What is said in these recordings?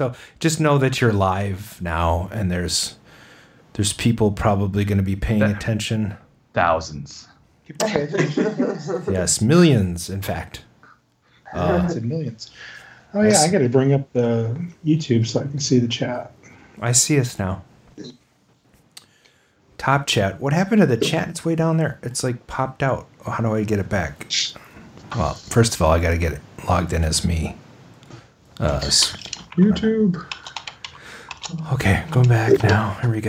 So just know that you're live now, and there's people probably going to be paying attention. Thousands. Yes, millions, in fact. Millions. Oh, yeah, I got to bring up the YouTube so I can see the chat. I see us now. Top chat. What happened to the chat? It's way down there. It's like popped out. Oh, how do I get it back? Well, first of all, I got to get it logged in as me. YouTube. Okay, going back now. Here we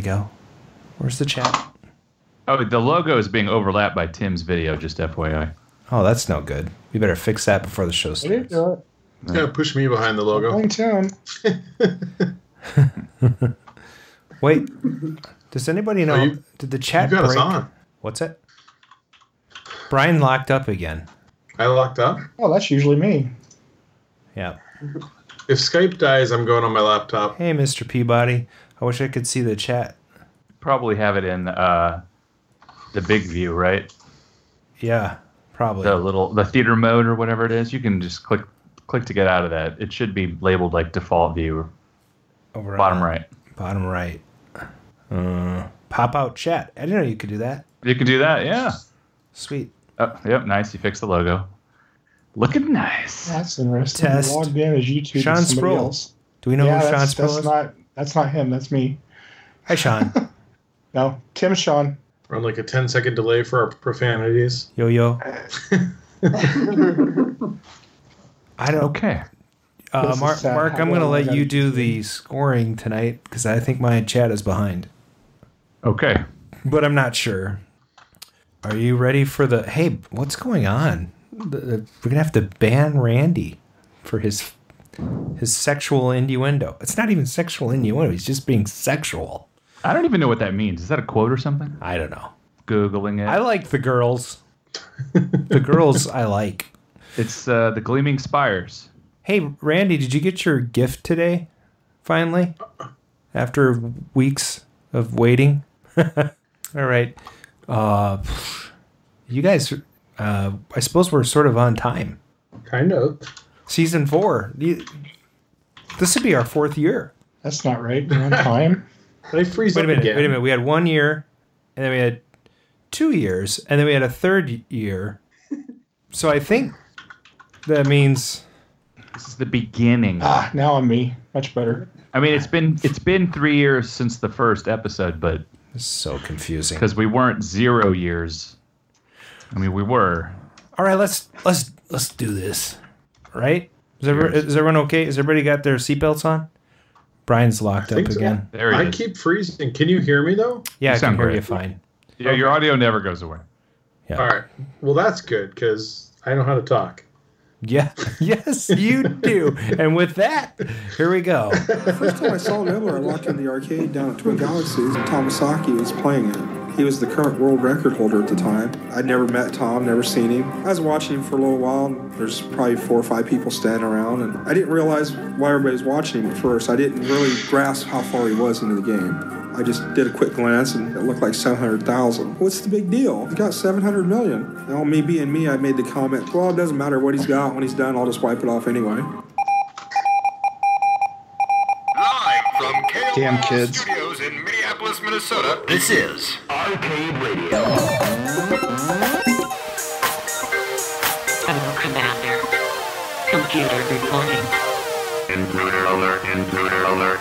go. Where's the chat? Oh, the logo is being overlapped by Tim's video, just FYI. Oh, that's no good. We better fix that before the show starts. It's going to push me behind the logo. I'm down. Wait, does anybody know? Did the chat break? You got us on. What's it? Brian locked up again. I locked up? Oh, that's usually me. Yeah. If Skype dies, I'm going on my laptop. Hey, Mr. Peabody. I wish I could see the chat. Probably have it in the big view, right? Yeah, probably. The theater mode or whatever it is. You can just click to get out of that. It should be labeled like default view. Over bottom right. Bottom right. Pop out chat. I didn't know you could do that. You could do that, yeah. Sweet. Oh, yep, nice. You fixed the logo. Looking nice. That's interesting. Test. Logged in as YouTube. Sean Sproles. Do we know who Sean Sproles is? That's not him. That's me. Hi, Sean. No, Tim Sean. We're on like a 10-second delay for our profanities. Yo. I don't. Okay. Mark, I'm going to let you do the scoring tonight because I think my chat is behind. Okay. But I'm not sure. Are you ready for the... Hey, what's going on? We're going to have to ban Randy for his sexual innuendo. It's not even sexual innuendo. He's just being sexual. I don't even know what that means. Is that a quote or something? I don't know. Googling it. I like the girls. The girls I like. It's the Gleaming Spires. Hey, Randy, did you get your gift today, finally? After weeks of waiting? All right. You guys, I suppose we're sort of on time. Kind of. Season 4. This would be our 4th year. That's not right. We're on time. They freeze up again. Wait a minute. We had 1 year, and then we had 2 years, and then we had a 3rd year. So I think that means this is the beginning. Ah, now I'm me. Much better. I mean, it's been 3 years since the first episode, but. It's so confusing. Because we weren't 0 years. I mean, we were. All right, let's do this. Right? Is everyone okay? Has everybody got their seatbelts on? Brian's locked up again. So. There he is. Keep freezing. Can you hear me, though? Yeah, I can hear you fine. Yeah, your audio never goes away. Yeah. All right. Well, that's good, because I know how to talk. Yeah. Yes, you do. And with that, here we go. First time I saw Nibbler, I walked in the arcade down at Twin Galaxies, and Tom Asaki was playing it. He was the current world record holder at the time. I'd never met Tom, never seen him. I was watching him for a little while, and there's probably 4 or 5 people standing around, and I didn't realize why everybody was watching him at first. I didn't really grasp how far he was into the game. I just did a quick glance, and it looked like 700,000. What's the big deal? He got 700 million. And all me being me, I made the comment, well, it doesn't matter what he's got. When he's done, I'll just wipe it off anyway. Live from Damn Kids Studios in Minneapolis, Minnesota, this is Arcade Radio. Hello, Commander. Computer reporting. Intruder alert, intruder alert.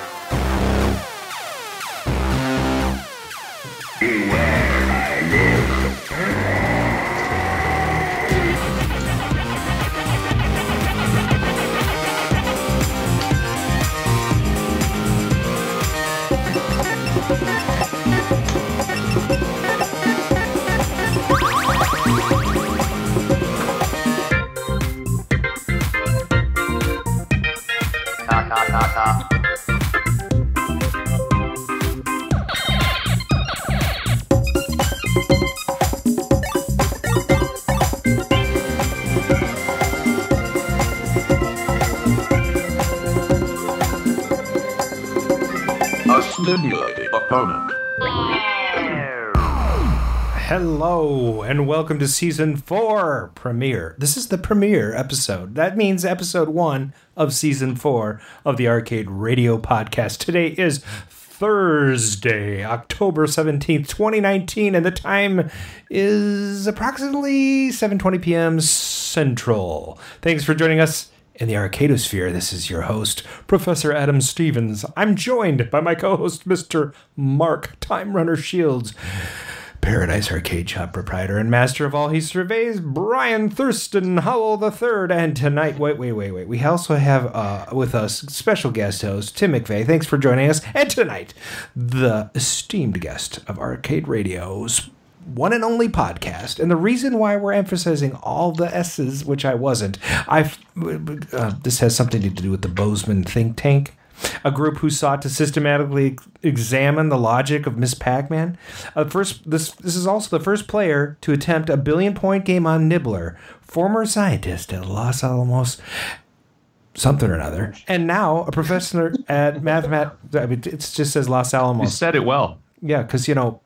Hello, and welcome to Season 4 premiere. This is the premiere episode. That means Episode 1 of Season 4 of the Arcade Radio Podcast. Today is Thursday, October 17th, 2019, and the time is approximately 7:20 p.m. Central. Thanks for joining us in the Arcadosphere. This is your host, Professor Adam Stevens. I'm joined by my co-host, Mr. Mark Timerunner-Shields, Paradise Arcade Shop proprietor and master of all he surveys, Brian Thurston Howell III. And tonight, wait. We also have with us special guest host, Tim McVeigh. Thanks for joining us. And tonight, the esteemed guest of Arcade Radio's one and only podcast. And the reason why we're emphasizing all the S's, which I wasn't, this has something to do with the Bozeman Think Tank, a group who sought to systematically examine the logic of Ms. Pac-Man. This is also the first player to attempt a billion-point game on Nibbler, former scientist at Los Alamos, something or another, and now a professor at mathematics. I mean, it just says Los Alamos. You said it well. Yeah, because, you know,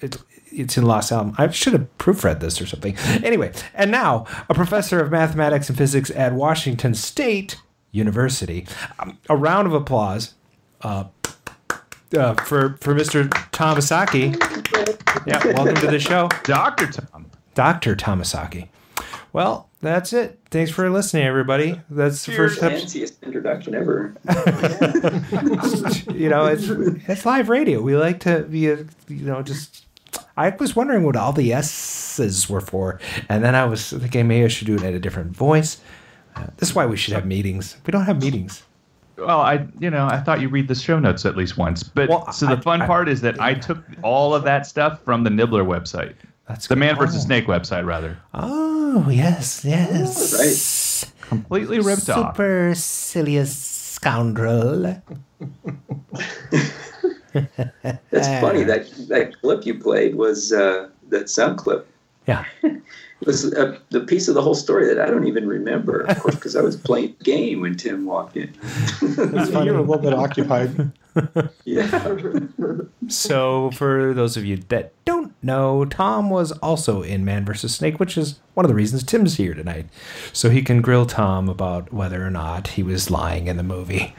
it's in Los Alamos. I should have proofread this or something. Anyway, and now a professor of mathematics and physics at Washington State University. A round of applause for Mr. Tom Asaki. Yeah, welcome to the show, Dr. Tom Asaki. Well, that's it. Thanks for listening, everybody. That's the first fanciest introduction ever. You know, it's live radio. We like to be, I was wondering what all the S's were for, and then I was thinking maybe I should do it at a different voice. That's why we should have meetings. We don't have meetings. Well, I thought you read the show notes at least once. But the fun part is that I took all of that stuff from the Nibbler website. That's the Man vs. Snake website, rather. Oh, yes. Oh, right. Completely ripped off. Supercilious scoundrel. That's funny. That clip you played was that sound clip. Yeah. It was the piece of the whole story that I don't even remember, of course, because I was playing a game when Tim walked in. You were a little bit occupied. Yeah. So, for those of you that don't know, Tom was also in Man vs. Snake, which is one of the reasons Tim's here tonight. So he can grill Tom about whether or not he was lying in the movie.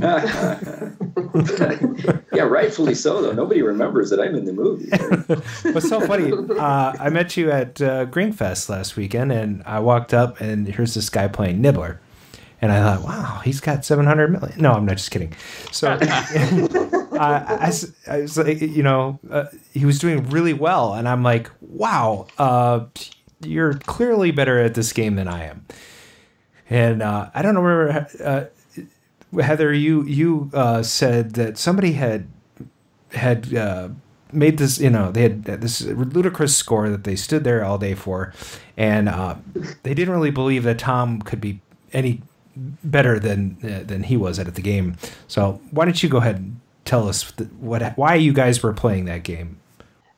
Yeah, rightfully so, though. Nobody remembers that I'm in the movie. What's so funny, I met you at Greenfest last weekend, and I walked up, and here's this guy playing Nibbler. And I thought, wow, he's got 700 million. No, I'm not, just kidding. So I was like, he was doing really well. And I'm like, wow, you're clearly better at this game than I am. And I don't remember... Heather, you said that somebody had made this, they had this ludicrous score that they stood there all day for, and they didn't really believe that Tom could be any better than he was at the game. So why don't you go ahead and tell us why you guys were playing that game?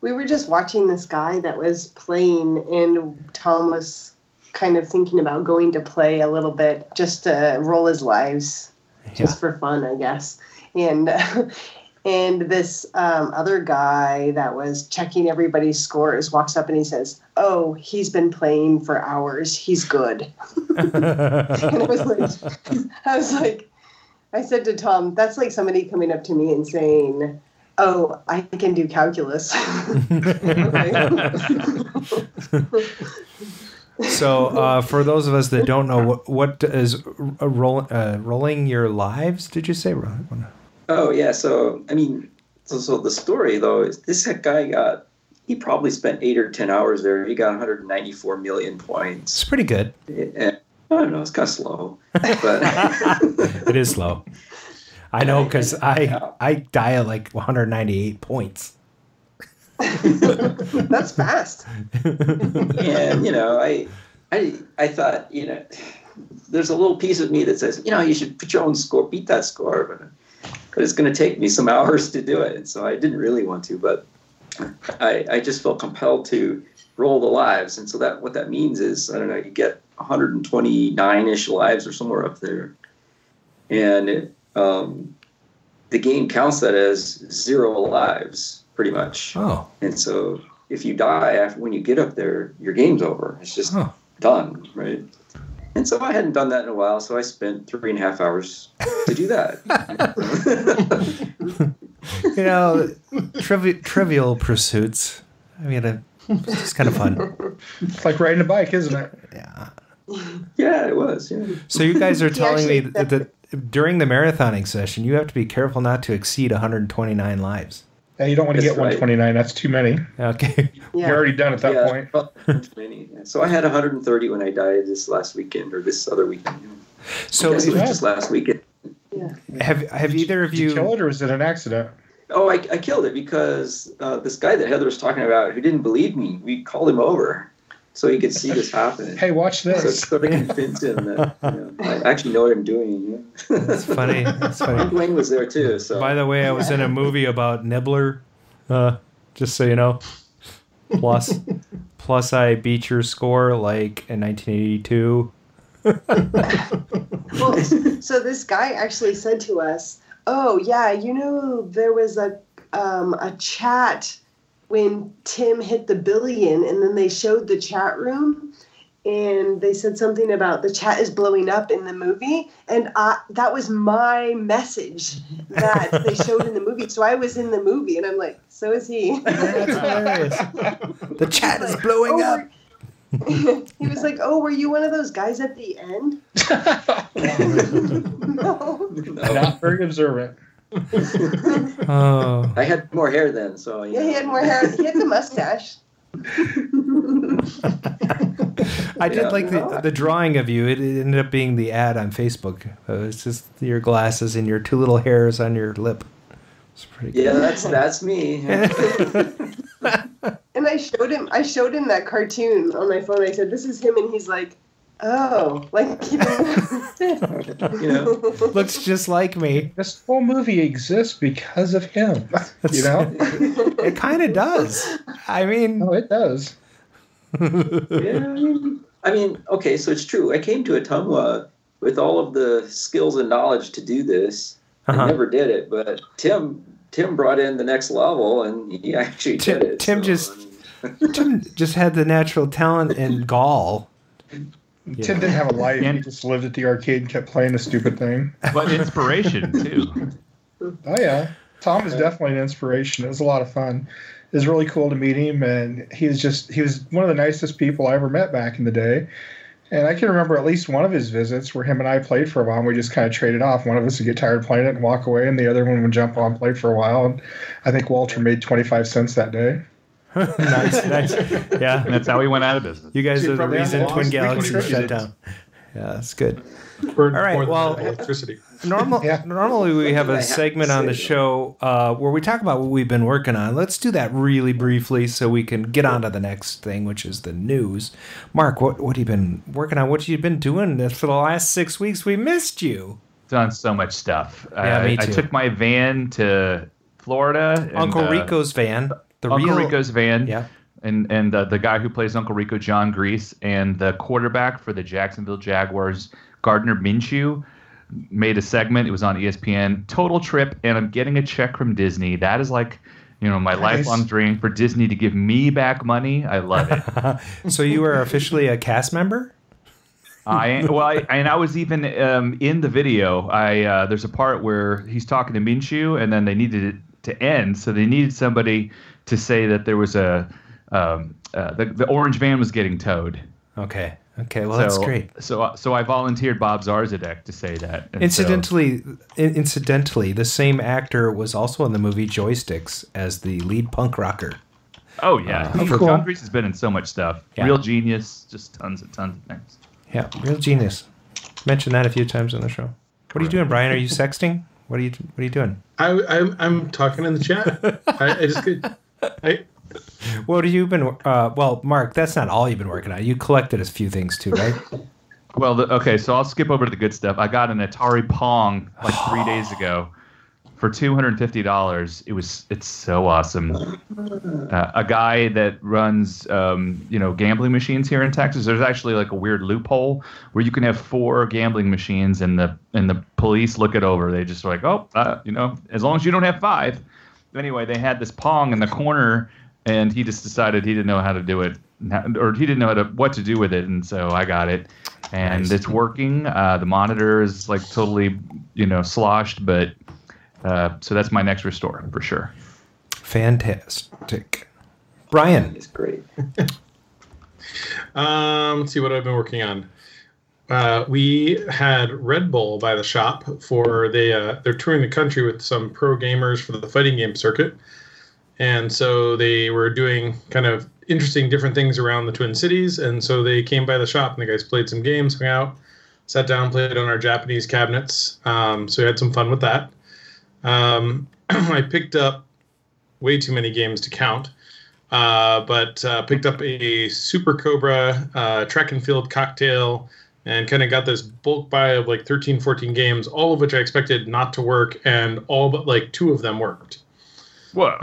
We were just watching this guy that was playing, and Tom was kind of thinking about going to play a little bit just to roll his lives. Yeah. Just for fun, I guess. And this other guy that was checking everybody's scores walks up and he says, "Oh, he's been playing for hours. He's good." And I said to Tom, "That's like somebody coming up to me and saying, 'Oh, I can do calculus.'" So for those of us that don't know, what is rolling your lives, did you say? Oh, yeah. So, so the story, though, is this guy he probably spent 8 or 10 hours there. He got 194 million points. It's pretty good. And, I don't know. It's kind of slow. But it is slow. I know, because I die at like 198 points. That's fast. And I thought, there's a little piece of me that says, you should put your own score, beat that score, but it's going to take me some hours to do it. And so I didn't really want to, but I just felt compelled to roll the lives. And so that what that means is, I don't know, you get 129-ish lives or somewhere up there, and the game counts that as 0 lives. pretty much. Oh. And so if you die after, when you get up there, your game's over. It's just done, right? And so I hadn't done that in a while, so I spent 3.5 hours to do that. You know, trivial pursuits. I mean, it's kind of fun. It's like riding a bike, isn't it? Yeah. Yeah, it was. Yeah. So you guys are telling me that during the marathoning session, you have to be careful not to exceed 129 lives. Yeah, you don't want to get 129. That's too many. Okay. Yeah. You're already done at that point. Well, many. Yeah. So I had 130 when I died this last weekend or this other weekend. So it was just last weekend. Yeah. Have either of you... Did you kill it or was it an accident? Oh, I killed it because this guy that Heather was talking about who didn't believe me, we called him over so he could see this happen. Hey, watch this. So it sort of convinced him that I actually know what I'm doing. Yeah. That's funny. That's funny. Wayne was there too. So. By the way, I was in a movie about Nibbler, just so you know. Plus I beat your score like in 1982. Well, so this guy actually said to us, oh, yeah, you know, there was a chat when Tim hit the billion, and then they showed the chat room, and they said something about the chat is blowing up in the movie, and that was my message that they showed in the movie. So I was in the movie, and I'm like, so is he. That's hilarious. The chat is blowing up. He was like, oh, were you one of those guys at the end? No. Not very observant. Oh. I had more hair then, so... Yeah, he had more hair. He had the mustache. I did like the drawing of you. It ended up being the ad on Facebook. It's just your glasses and your two little hairs on your lip. It's pretty good. that's me. And I showed him that cartoon on my phone. I said, "This is him," and he's like, "Oh, like looks just like me." This whole movie exists because of him. You know, it kind of does. I mean, oh, it does. Okay, so it's true. I came to Ottumwa with all of the skills and knowledge to do this. I never did it, but Tim brought in the next level, and he actually did it. Tim just had the natural talent and gall. Yeah. Tim didn't have a life. He just lived at the arcade and kept playing the stupid thing. But inspiration, too. Oh, yeah. Tom is definitely an inspiration. It was a lot of fun. It was really cool to meet him, and he was one of the nicest people I ever met back in the day. And I can remember at least one of his visits where him and I played for a while, and we just kind of traded off. One of us would get tired playing it and walk away, and the other one would jump on and play for a while. And I think Walter made 25 cents that day. Nice. Yeah, and that's how we went out of business. You guys are the reason Twin Galaxies shut down. Yeah, that's good. All right, well, electricity. Normally we have a segment on the show where we talk about what we've been working on. Let's do that really briefly so we can get on to the next thing, which is the news. Mark, what have you been working on? What have you been doing for the last 6 weeks? We missed you. Done so much stuff. Yeah, me too. I took my van to Florida. Uncle Rico's van. Yeah. And the guy who plays Uncle Rico, John Grease, and the quarterback for the Jacksonville Jaguars, Gardner Minshew, made a segment. It was on ESPN. Total trip, and I'm getting a check from Disney. That is like, my lifelong dream for Disney to give me back money. I love it. So you were officially a cast member? I was even in the video. There's a part where he's talking to Minshew, and then they needed it to end, so they needed somebody to say that there was a the orange van was getting towed. Okay. Well, that's great. So I volunteered Bob Zarzadek to say that. And incidentally, the same actor was also in the movie Joysticks as the lead punk rocker. Oh yeah, John Grease has been in so much stuff. Yeah. Real Genius, just tons of things. Yeah, Real Genius. Mentioned that a few times on the show. What are you doing, Brian? Are you sexting? What are you doing? I'm talking in the chat. I just. What have you been? Mark, that's not all you've been working on. You collected a few things too, right? Well, so I'll skip over to the good stuff. I got an Atari Pong like 3 days ago for $250. It's so awesome. A guy that runs gambling machines here in Texas. There's actually like a weird loophole where you can have four gambling machines, and the police look it over. They just are like, as long as you don't have five. Anyway, they had this pong in the corner, and he just decided he didn't know how to do it, or he didn't know what to do with it, and so I got it. And nice. It's working. The monitor is like totally, sloshed, but so that's my next restore for sure. Fantastic. Brian. It's great. Let's see what I've been working on. We had Red Bull by the shop for they're touring the country with some pro gamers for the fighting game circuit. And so they were doing kind of interesting different things around the Twin Cities. And so they came by the shop and the guys played some games, hung out, sat down, played on our Japanese cabinets. So we had some fun with that. I picked up way too many games to count. But picked up a Super Cobra Track and Field cocktail and kind of got this bulk buy of like 13, 14 games, all of which I expected not to work, and all but like two of them worked. Whoa.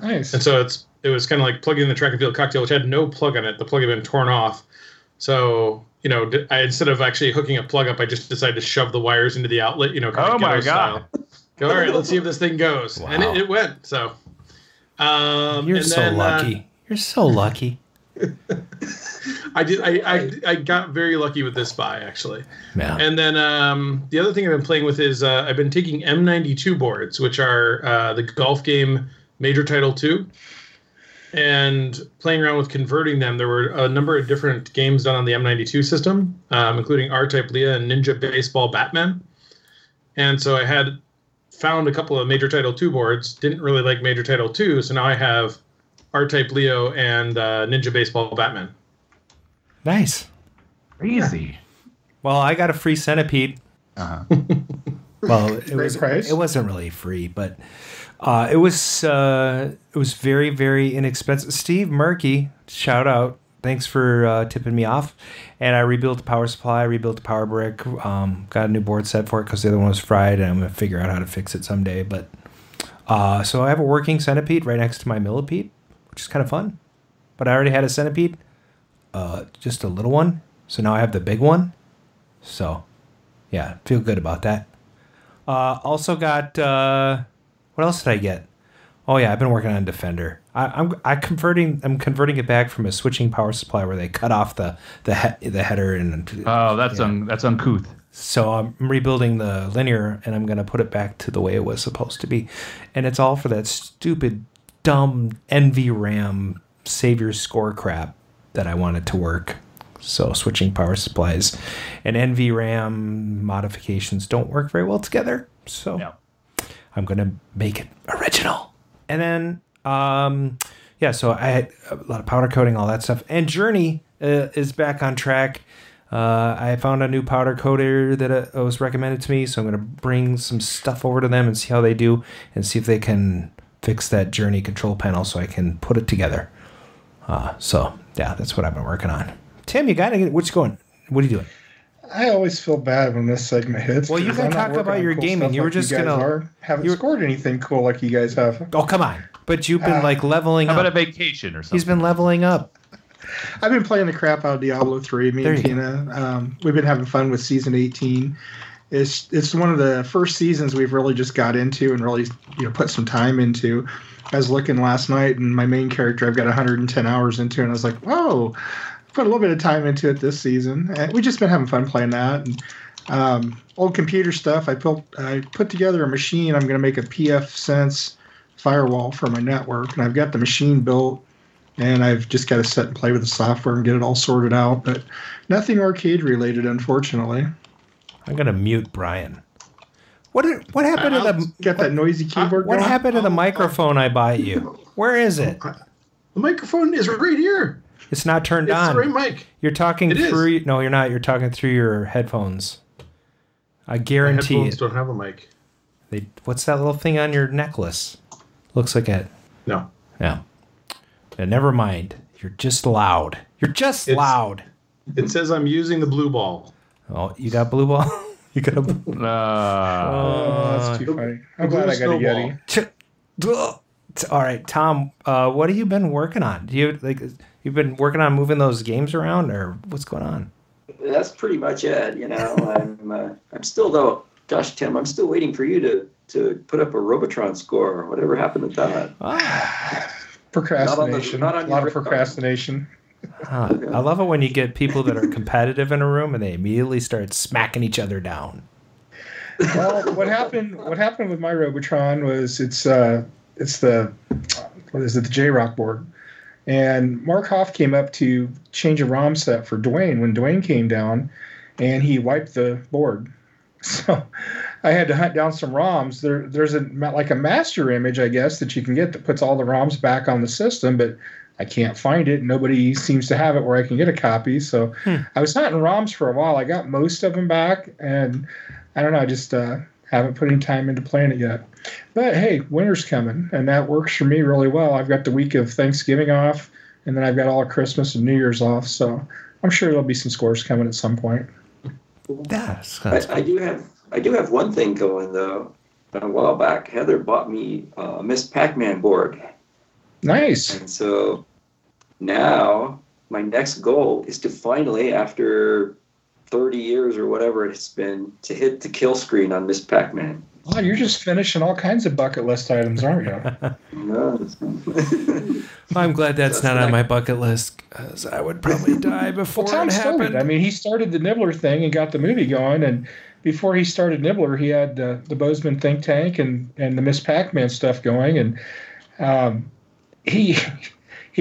Nice. And so it was kind of like plugging the Track and Field cocktail, which had no plug on it. The plug had been torn off. So, I, instead of actually hooking a plug up, I just decided to shove the wires into the outlet, kind of ghetto style. Go, all right, let's see if this thing goes. Wow. And it went, so... You're so lucky. I got very lucky with this buy, actually. Yeah. And then the other thing I've been playing with is I've been taking M92 boards, which are the golf game Major Title 2, and playing around with converting them. There were a number of different games done on the M92 system, including R-Type Leo and Ninja Baseball Batman. And so I had... found a couple of Major Title 2 boards, didn't really like Major Title 2, so now I have R-Type Leo and Ninja Baseball Batman. Nice. Crazy. Well, I got a free Centipede. Well, it wasn't really free, but it was very, very inexpensive. Steve Murky, shout out. Thanks for tipping me off. And I rebuilt the power supply, rebuilt the power brick, got a new board set for it because the other one was fried, and I'm going to figure out how to fix it someday. But so I have a working Centipede right next to my Millipede, which is kind of fun. But I already had a Centipede, just a little one. So now I have the big one. So, yeah, feel good about that. Also got, what else did I get? Oh, yeah, I've been working on Defender. I'm converting it back from a switching power supply where they cut off the header and that's uncouth. So I'm rebuilding the linear and I'm gonna put it back to the way it was supposed to be, and it's all for that stupid dumb NVRAM savior score crap that I wanted to work. So switching power supplies and NVRAM modifications don't work very well together. So no. I'm gonna make it original, and then. So I had a lot of powder coating, all that stuff. And Journey is back on track. I found a new powder coater that was recommended to me, so I'm going to bring some stuff over to them and see how they do and see if they can fix that Journey control panel so I can put it together. So, that's what I've been working on. Tim, you got to get it. What's going? What are you doing? I always feel bad when this segment hits. Well, you can talk about your gaming. You were just going to... Haven't scored anything cool like you guys have. Oh, come on. But you've been leveling up. How about a vacation or something? He's been leveling up. I've been playing the crap out of Diablo 3. Me and Tina. We've been having fun with Season 18. It's one of the first seasons we've really just got into and really put some time into. I was looking last night, and my main character I've got 110 hours into, and I was like, whoa. Put a little bit of time into it this season, and we've just been having fun playing that. And old computer stuff. I put together a machine. I'm going to make a pfSense firewall for my network, and I've got the machine built, and I've just got to sit and play with the software and get it all sorted out. But nothing arcade related, unfortunately. I'm going to mute Brian. What happened to the got that noisy keyboard? What happened to the microphone I bought you? Where is it? The microphone is right here. It's not turned on. It's the right mic. You're talking through... No, you're not. You're talking through your headphones. I guarantee it. My headphones don't have a mic. What's that little thing on your necklace? Looks like a... No. No. Never mind. You're just loud. You're just loud. It says I'm using the blue ball. Oh, you got blue ball? You got a... that's too funny. I'm glad I got a Yeti. All right, Tom, what have you been working on? You've been working on moving those games around, or what's going on? That's pretty much it. I'm still, though. Gosh, Tim, I'm still waiting for you to to put up a Robotron score. Whatever happened to that? Ah. Procrastination. Not on a lot of procrastination. Huh. I love it when you get people that are competitive in a room and they immediately start smacking each other down. Well, what happened with my Robotron was it's the J-Rock board. And Mark Hoff came up to change a ROM set for Dwayne when Dwayne came down, and he wiped the board. So I had to hunt down some ROMs. There's a master image, I guess, that you can get that puts all the ROMs back on the system, but I can't find it. Nobody seems to have it where I can get a copy. So I was hunting ROMs for a while. I got most of them back, and I don't know, I just haven't put any time into playing it yet. But hey, winter's coming, and that works for me really well. I've got the week of Thanksgiving off, and then I've got all of Christmas and New Year's off. So I'm sure there'll be some scores coming at some point. I do have one thing going though. A while back, Heather bought me a Ms. Pac-Man board. Nice. And so now my next goal is to finally, after 30 years or whatever it's been, to hit the kill screen on Ms. Pac-Man. Wow, you're just finishing all kinds of bucket list items, aren't you? No. I'm glad that's not on my bucket list, because I would probably die before it happened. Started. I mean, he started the Nibbler thing and got the movie going, and before he started Nibbler, he had the Bozeman Think Tank and the Ms. Pac-Man stuff going, and he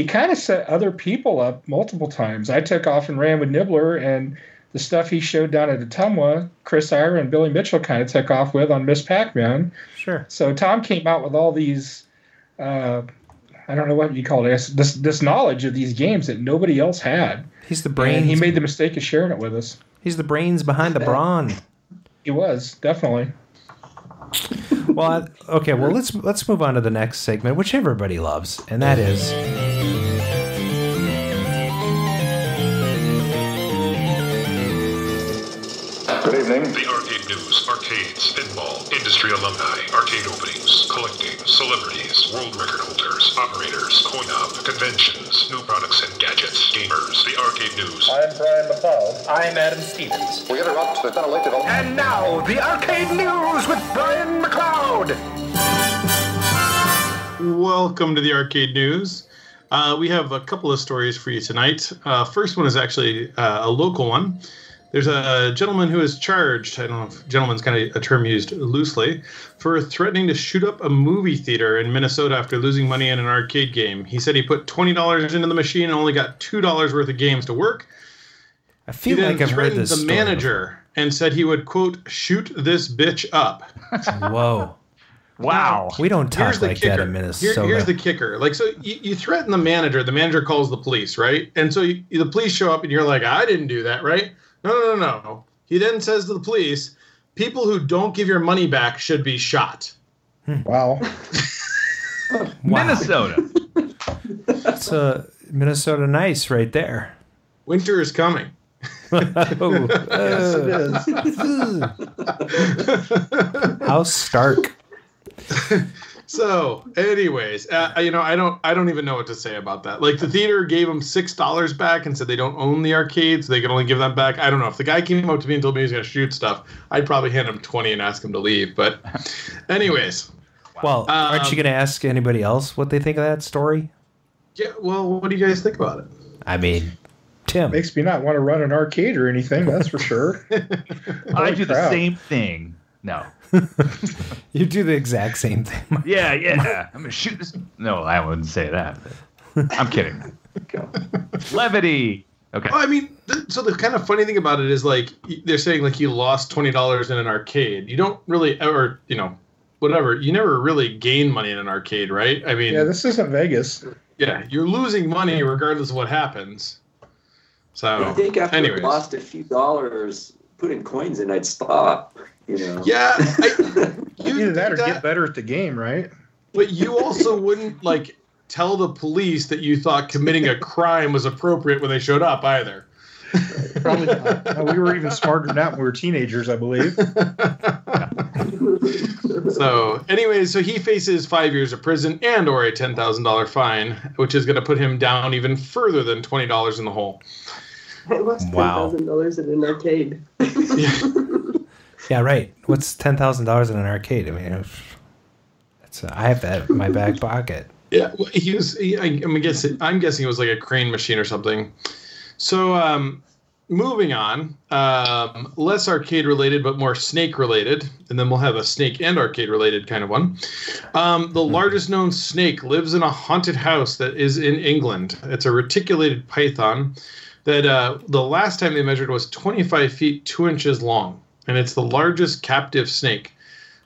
kind of set other people up multiple times. I took off and ran with Nibbler, and the stuff he showed down at Ottumwa, Chris Ira and Billy Mitchell kind of took off with on Ms. Pac-Man. Sure. So Tom came out with all these, I don't know what you call it, this knowledge of these games that nobody else had. He's the brains. And he made the mistake of sharing it with us. He's the brains behind the brawn. He was, definitely. Well, okay, well, let's move on to the next segment, which everybody loves, and that is... Good evening. The Arcade News, arcades, pinball, industry alumni, arcade openings, collecting, celebrities, world record holders, operators, coin-op, conventions, new products and gadgets, gamers, the Arcade News. I'm Brian McLeod. I'm Adam Stevens. We interrupt the unelected... And now, the Arcade News with Brian McLeod. Welcome to the Arcade News. We have a couple of stories for you tonight. First one is actually a local one. There's a gentleman who is charged, I don't know if gentleman's kind of a term used loosely, for threatening to shoot up a movie theater in Minnesota after losing money in an arcade game. He said he put $20 into the machine and only got $2 worth of games to work. I feel like I've heard this story. He then threatened the manager and said he would, quote, shoot this bitch up. Whoa. Wow. We don't talk like that in Minnesota. Here's the kicker. Like, so you threaten the manager calls the police, right? And so the police show up and you're like, I didn't do that, right? No. He then says to the police, people who don't give your money back should be shot. Wow. Minnesota. That's Minnesota nice right there. Winter is coming. Oh, yes, it is. How stark. So, anyways, I don't even know what to say about that. Like, the theater gave them $6 back and said they don't own the arcade, so they can only give them back. I don't know. If the guy came up to me and told me he was going to shoot stuff, I'd probably hand him $20 and ask him to leave. But anyways. Well, aren't you going to ask anybody else what they think of that story? Yeah, well, what do you guys think about it? I mean, Tim. Makes me not want to run an arcade or anything, that's for sure. I do the same thing. No. You do the exact same thing. Yeah. I'm going to shoot this. No, I wouldn't say that. I'm kidding. Levity. Okay. Well, I mean, so the kind of funny thing about it is, like, they're saying, like, you lost $20 in an arcade. You don't really ever, you know, whatever. You never really gain money in an arcade, right? I mean. Yeah, this isn't Vegas. Yeah, you're losing money regardless of what happens. So, I think after I lost a few dollars, put in coins and I'd stop. You know. Yeah, either that or get better at the game, right? But you also wouldn't, like, tell the police that you thought committing a crime was appropriate when they showed up either. Probably not. No, we were even smarter than that when we were teenagers, I believe. So, anyways, so he faces 5 years of prison and or a $10,000 fine, which is going to put him down even further than $20 in the hole. I lost $10,000 in an arcade. Yeah. Yeah, right. What's $10,000 in an arcade? I mean, that's I have that in my back pocket. Yeah, well, he was. I'm guessing it was like a crane machine or something. So, moving on, less arcade related, but more snake related, and then we'll have a snake and arcade related kind of one. The largest known snake lives in a haunted house that is in England. It's a reticulated python that the last time they measured was 25 feet 2 inches long, and it's the largest captive snake.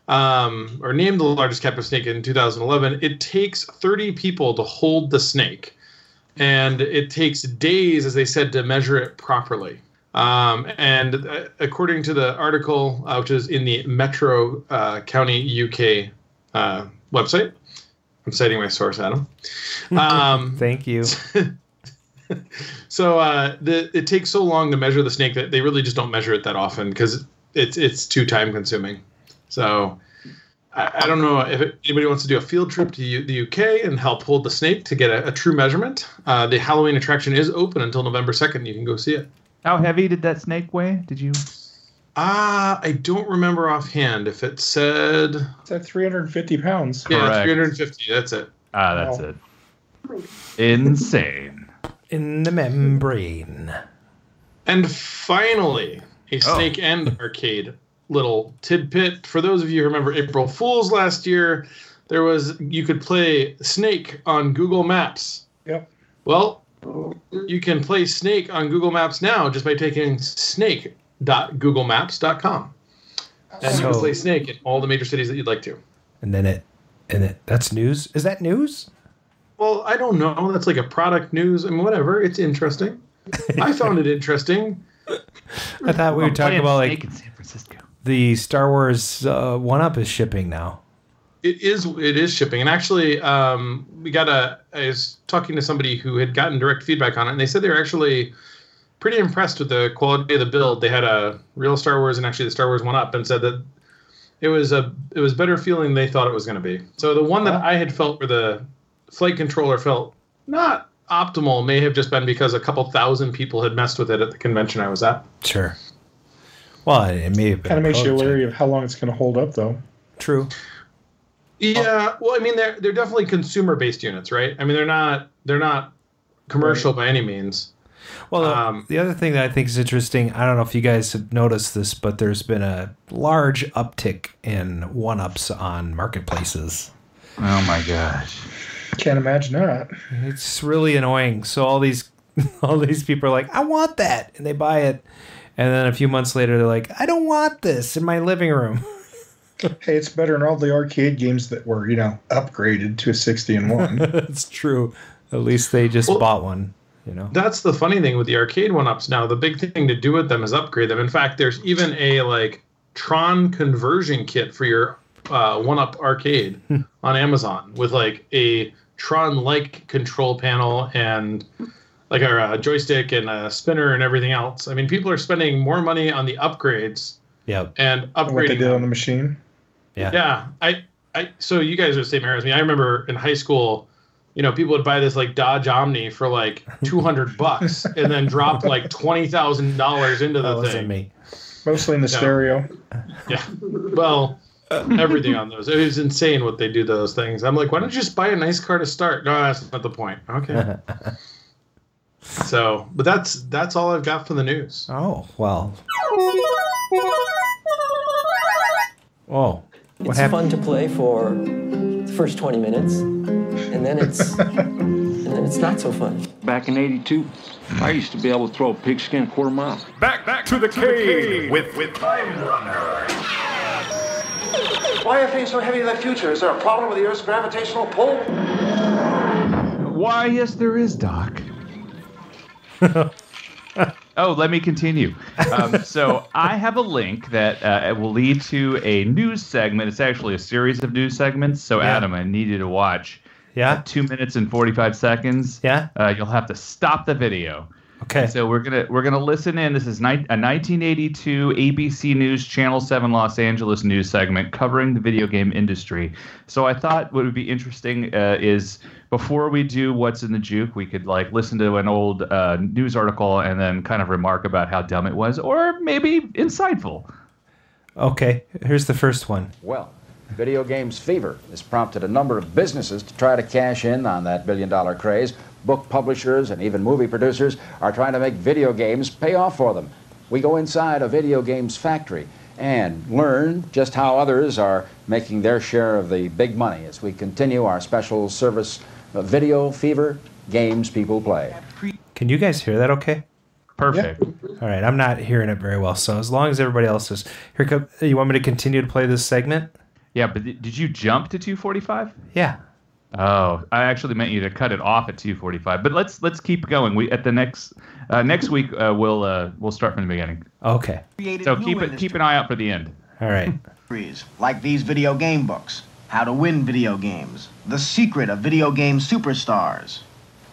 Or named the largest captive snake in 2011. It takes 30 people to hold the snake, and it takes days, as they said, to measure it properly. And according to the article, which is in the Metro County UK website, I'm citing my source, Adam. Thank you. So it takes so long to measure the snake that they really just don't measure it that often because it's too time consuming. So I don't know if anybody wants to do a field trip to the UK and help hold the snake to get a true measurement. The Halloween attraction is open until November 2nd. You can go see it. How heavy did that snake weigh? Did you? I don't remember offhand if it said. It's at 350 pounds. Yeah, correct. 350. That's it. That's it. Insane. In the membrane. And finally, a snake and arcade little tidbit. For those of you who remember April Fools last year, you could play Snake on Google Maps. Yep. Well, you can play Snake on Google Maps now just by taking snake.googlemaps.com. And you can play Snake in all the major cities that you'd like to. And then that's news? Is that news? Well, I don't know. That's like a product news. I mean, whatever. It's interesting. I found it interesting. I thought we were talking about like in San Francisco. The Star Wars one-up is shipping now. It is shipping. And actually, I was talking to somebody who had gotten direct feedback on it, and they said they were actually pretty impressed with the quality of the build. They had a real Star Wars and actually the Star Wars one-up, and said that it was better feeling than they thought it was going to be. So the one that I had felt where the flight controller felt not optimal may have just been because a couple thousand people had messed with it at the convention I was at. Sure. Well, it may have been. Kind of makes you wary of how long it's going to hold up, though. True. Yeah. Well, I mean, they're definitely consumer-based units, right? I mean, they're not commercial by any means. Well, the other thing that I think is interesting, I don't know if you guys have noticed this, but there's been a large uptick in one-ups on marketplaces. Oh my gosh. Can't imagine that. It's really annoying. So all these people are like, I want that, and they buy it. And then a few months later, they're like, I don't want this in my living room. Hey, it's better than all the arcade games that were, upgraded to a 60 and 1. That's true. At least they just bought one, That's the funny thing with the arcade one-ups now. The big thing to do with them is upgrade them. In fact, there's even a, Tron conversion kit for your one-up arcade on Amazon with, a Tron-like control panel and... our joystick and a spinner and everything else. I mean, people are spending more money on the upgrades. Yeah. And upgrading what they did on the machine. Yeah. Yeah. So you guys are the same era as me. I remember in high school, people would buy this Dodge Omni for $200 and then drop $20,000 into the thing. Me. Mostly in the stereo. Yeah. Well, everything on those. It was insane what they do to those things. I'm like, why don't you just buy a nice car to start? No, that's not the point. Okay. So, but that's all I've got for the news. Oh, well. Oh, it's fun to play for the first 20 minutes, and then it's not so fun. Back in '82, I used to be able to throw a pigskin a quarter mile. Back to the cave with Timerunner. Why are things so heavy in the future? Is there a problem with the Earth's gravitational pull? Why, yes, there is, Doc. Oh, let me continue. So I have a link that will lead to a news segment. It's actually a series of news segments. So, yeah. Adam, I need you to watch. Yeah. 2 minutes and 45 seconds. Yeah. You'll have to stop the video. Okay. So we're gonna listen in. This is a 1982 ABC News Channel 7 Los Angeles news segment covering the video game industry. So I thought what would be interesting is before we do what's in the juke, we could listen to an old news article and then kind of remark about how dumb it was, or maybe insightful. Okay, here's the first one. Well, video games fever has prompted a number of businesses to try to cash in on that billion-dollar craze. Book publishers and even movie producers are trying to make video games pay off for them. We go inside a video games factory and learn just how others are making their share of the big money as we continue our special service, Video Fever Games People Play. Can you guys hear that okay? Perfect. Yeah. All right, I'm not hearing it very well, so as long as everybody else is. Here, you want me to continue to play this segment? Yeah, but did you jump to 2:45? Yeah. Oh, I actually meant you to cut it off at 2:45. But let's keep going. We at the next week we'll start from the beginning. Okay. So keep an eye out for the end. All right. Like these video game books, How to Win Video Games, The Secret of Video Game Superstars.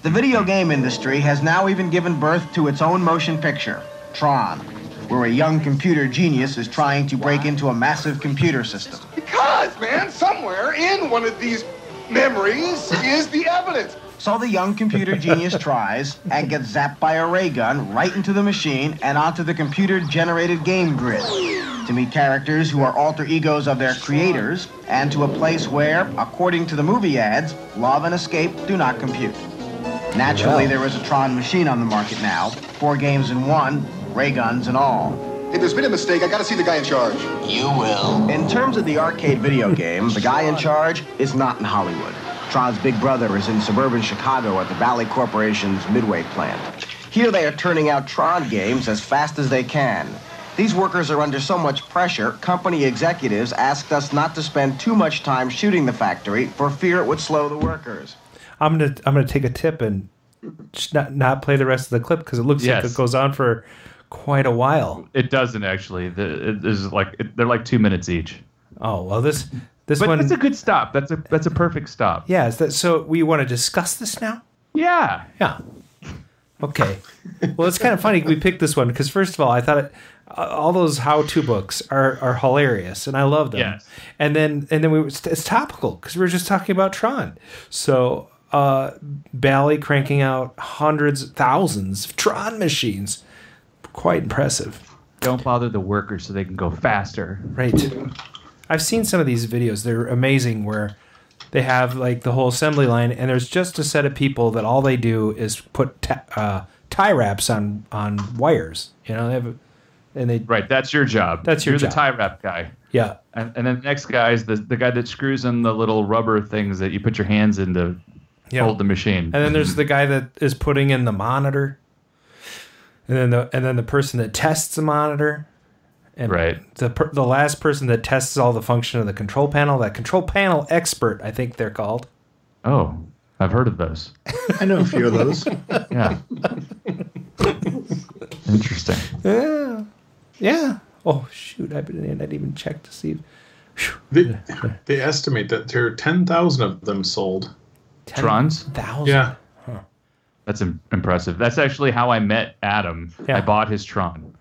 The video game industry has now even given birth to its own motion picture, Tron, where a young computer genius is trying to break into a massive computer system. Because, man, somewhere in one of these memories is the evidence. So the young computer genius tries and gets zapped by a ray gun right into the machine and onto the computer-generated game grid to meet characters who are alter egos of their creators and to a place where, according to the movie ads, love and escape do not compute. Naturally, there is a Tron machine on the market now, 4 games in 1, ray guns and all. If there's been a mistake, I gotta see the guy in charge. You will. In terms of the arcade video game, the guy in charge is not in Hollywood. Tron's big brother is in suburban Chicago at the Valley Corporation's Midway plant. Here they are turning out Tron games as fast as they can. These workers are under so much pressure, company executives asked us not to spend too much time shooting the factory for fear it would slow the workers. I'm gonna take a tip and not play the rest of the clip because it looks like it goes on for quite a while. It doesn't actually. They're like 2 minutes each. Oh well, this but one. That's a good stop. That's a perfect stop. Yeah. So we want to discuss this now. Yeah. Yeah. Okay. Well, it's kind of funny we picked this one because first of all, I thought all those how-to books are hilarious and I love them. Yes. And then it's topical because we were just talking about Tron. So Bally cranking out thousands of Tron machines. Quite impressive. Don't bother the workers so they can go faster. Right. I've seen some of these videos. They're amazing where they have like the whole assembly line and there's just a set of people that all they do is put tie wraps on wires. You know, Right, that's your job. You're the tie wrap guy. Yeah. And then the next guy is the guy that screws in the little rubber things that you put your hands in to hold the machine. And then there's the guy that is putting in the monitor. And then the person that tests the monitor, and the last person that tests all the function of the control panel, that control panel expert, I think they're called. Oh, I've heard of those. I know a few of those. Yeah. Interesting. Yeah. Yeah. Oh shoot! I didn't even check to see. They estimate that there are 10,000 of them sold. Trons? 10,000. Yeah. That's impressive. That's actually how I met Adam. Yeah. I bought his Tron.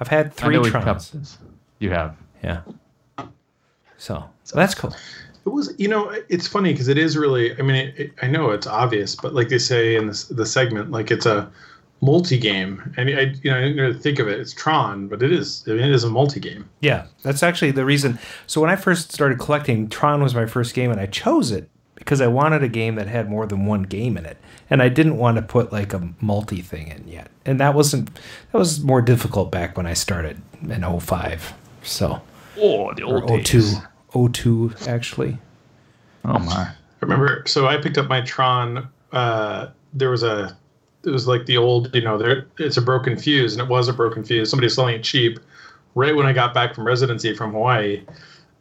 I've had 3 Trons. You have. Yeah. So that's cool. It was, it's funny because it is really, I know it's obvious, but like they say in the segment, like it's a multi-game. And I didn't think of it. It's Tron, but it is a multi-game. Yeah. That's actually the reason. So when I first started collecting, Tron was my first game and I chose it because I wanted a game that had more than one game in it. And I didn't want to put like a multi thing in yet. And that was more difficult back when I started in 05. So. Oh, the old days. 02 actually. Oh my. I remember, so I picked up my Tron, it was like the old, it's a broken fuse and it was a broken fuse. Somebody was selling it cheap right when I got back from residency from Hawaii.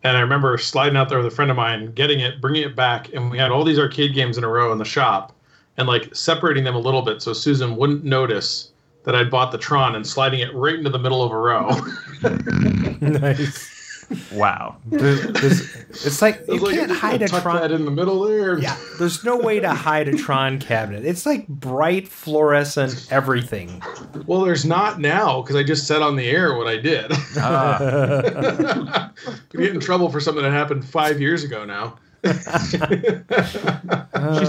And I remember sliding out there with a friend of mine, getting it, bringing it back, and we had all these arcade games in a row in the shop and, like, separating them a little bit so Susan wouldn't notice that I'd bought the Tron and sliding it right into the middle of a row. Nice. Wow. It's like you can't hide a Tron. That in the middle there. Yeah, there's no way to hide a Tron cabinet. It's like bright, fluorescent everything. Well, there's not now because I just said on the air what I did. You get in trouble for something that happened 5 years ago now. She's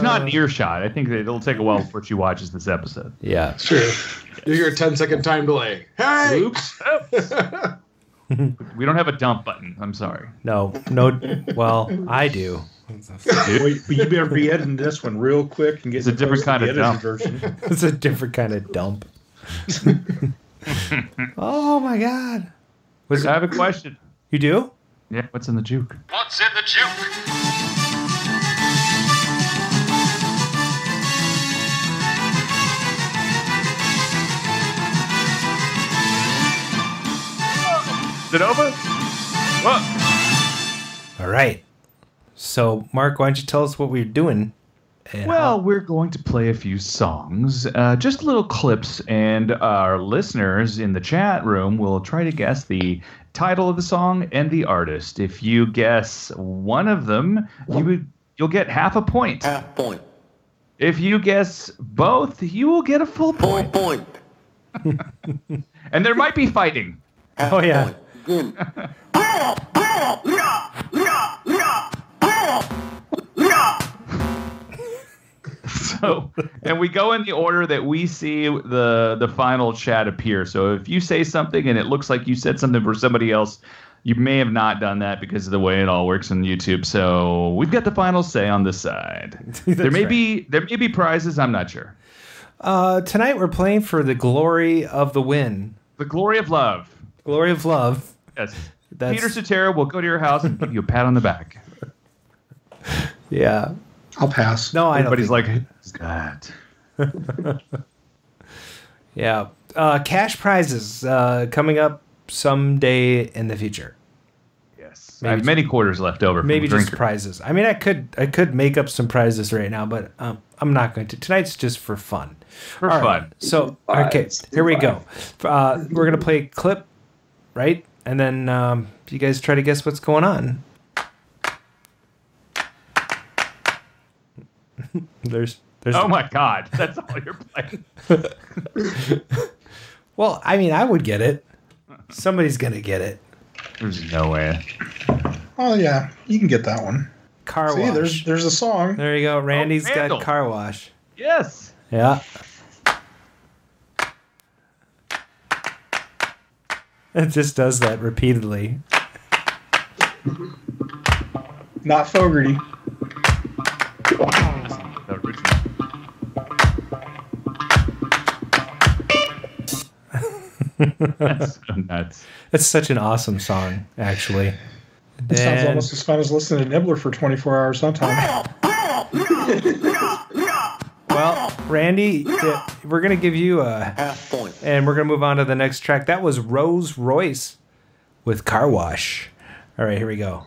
not in earshot. I think that it'll take a while before she watches this episode. Yeah. Sure. Yes. You hear a 10-second time delay. Hey! Oops. We don't have a dump button. I'm sorry. No. Well, I do. Wait, but you better be editing this one real quick and get a different kind of dump. It's a different kind of dump. Oh my God! I have a question. You do? Yeah. What's in the juke? What's in the juke? Is it over? Whoa. All right. So, Mark, why don't you tell us what we're doing? We're going to play a few songs, just little clips, and our listeners in the chat room will try to guess the title of the song and the artist. If you guess one of them, you'll get half a point. Half point. If you guess both, you will get a full point. Full point. And there might be fighting. Half point. So, and we go in the order that we see the final chat appear. So if you say something and it looks like you said something for somebody else, you may have not done that because of the way it all works on YouTube. So we've got the final say on this side. There may be prizes. I'm not sure. Tonight we're playing for the glory of the win. The glory of love. Glory of love. Yes. Peter Cetera will go to your house and give you a pat on the back. Yeah. I'll pass. No, everybody's like, God. Yeah. Cash prizes coming up someday in the future. Yes. Maybe I have many quarters left over. Maybe just prizes. I mean, I could make up some prizes right now, but I'm not going to. Tonight's just for fun. All right. So, okay, here we go. We're going to play a clip. Right? And then you guys try to guess what's going on. There's. Oh my God! That's all you're playing. Well, I mean, I would get it. Somebody's gonna get it. There's no way. Oh yeah, you can get that one. Car Wash. See, there's a song. There you go. Randy's got Car Wash. Yes. Yeah. It just does that repeatedly. Not Fogarty. That's so nuts. That's such an awesome song, actually. It sounds almost as fun as listening to Nibbler for 24 hours sometime. Well, Randy, we're going to give you a half point. And we're going to move on to the next track. That was Rose Royce with Car Wash. All right, here we go.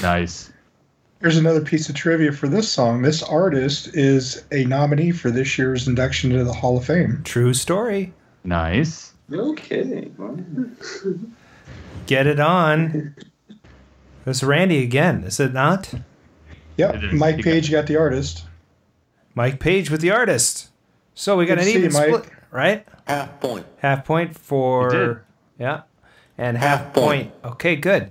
Nice. Here's another piece of trivia for this song. This artist is a nominee for this year's induction to the Hall of Fame. True story. Nice. No kidding. Get it on. It's Randy again, is it not? Yep. It is. Mike Page got the artist. Mike Page with the artist. So we got an even split, right? Half point. Half point for... Yeah. And half point. Okay, good.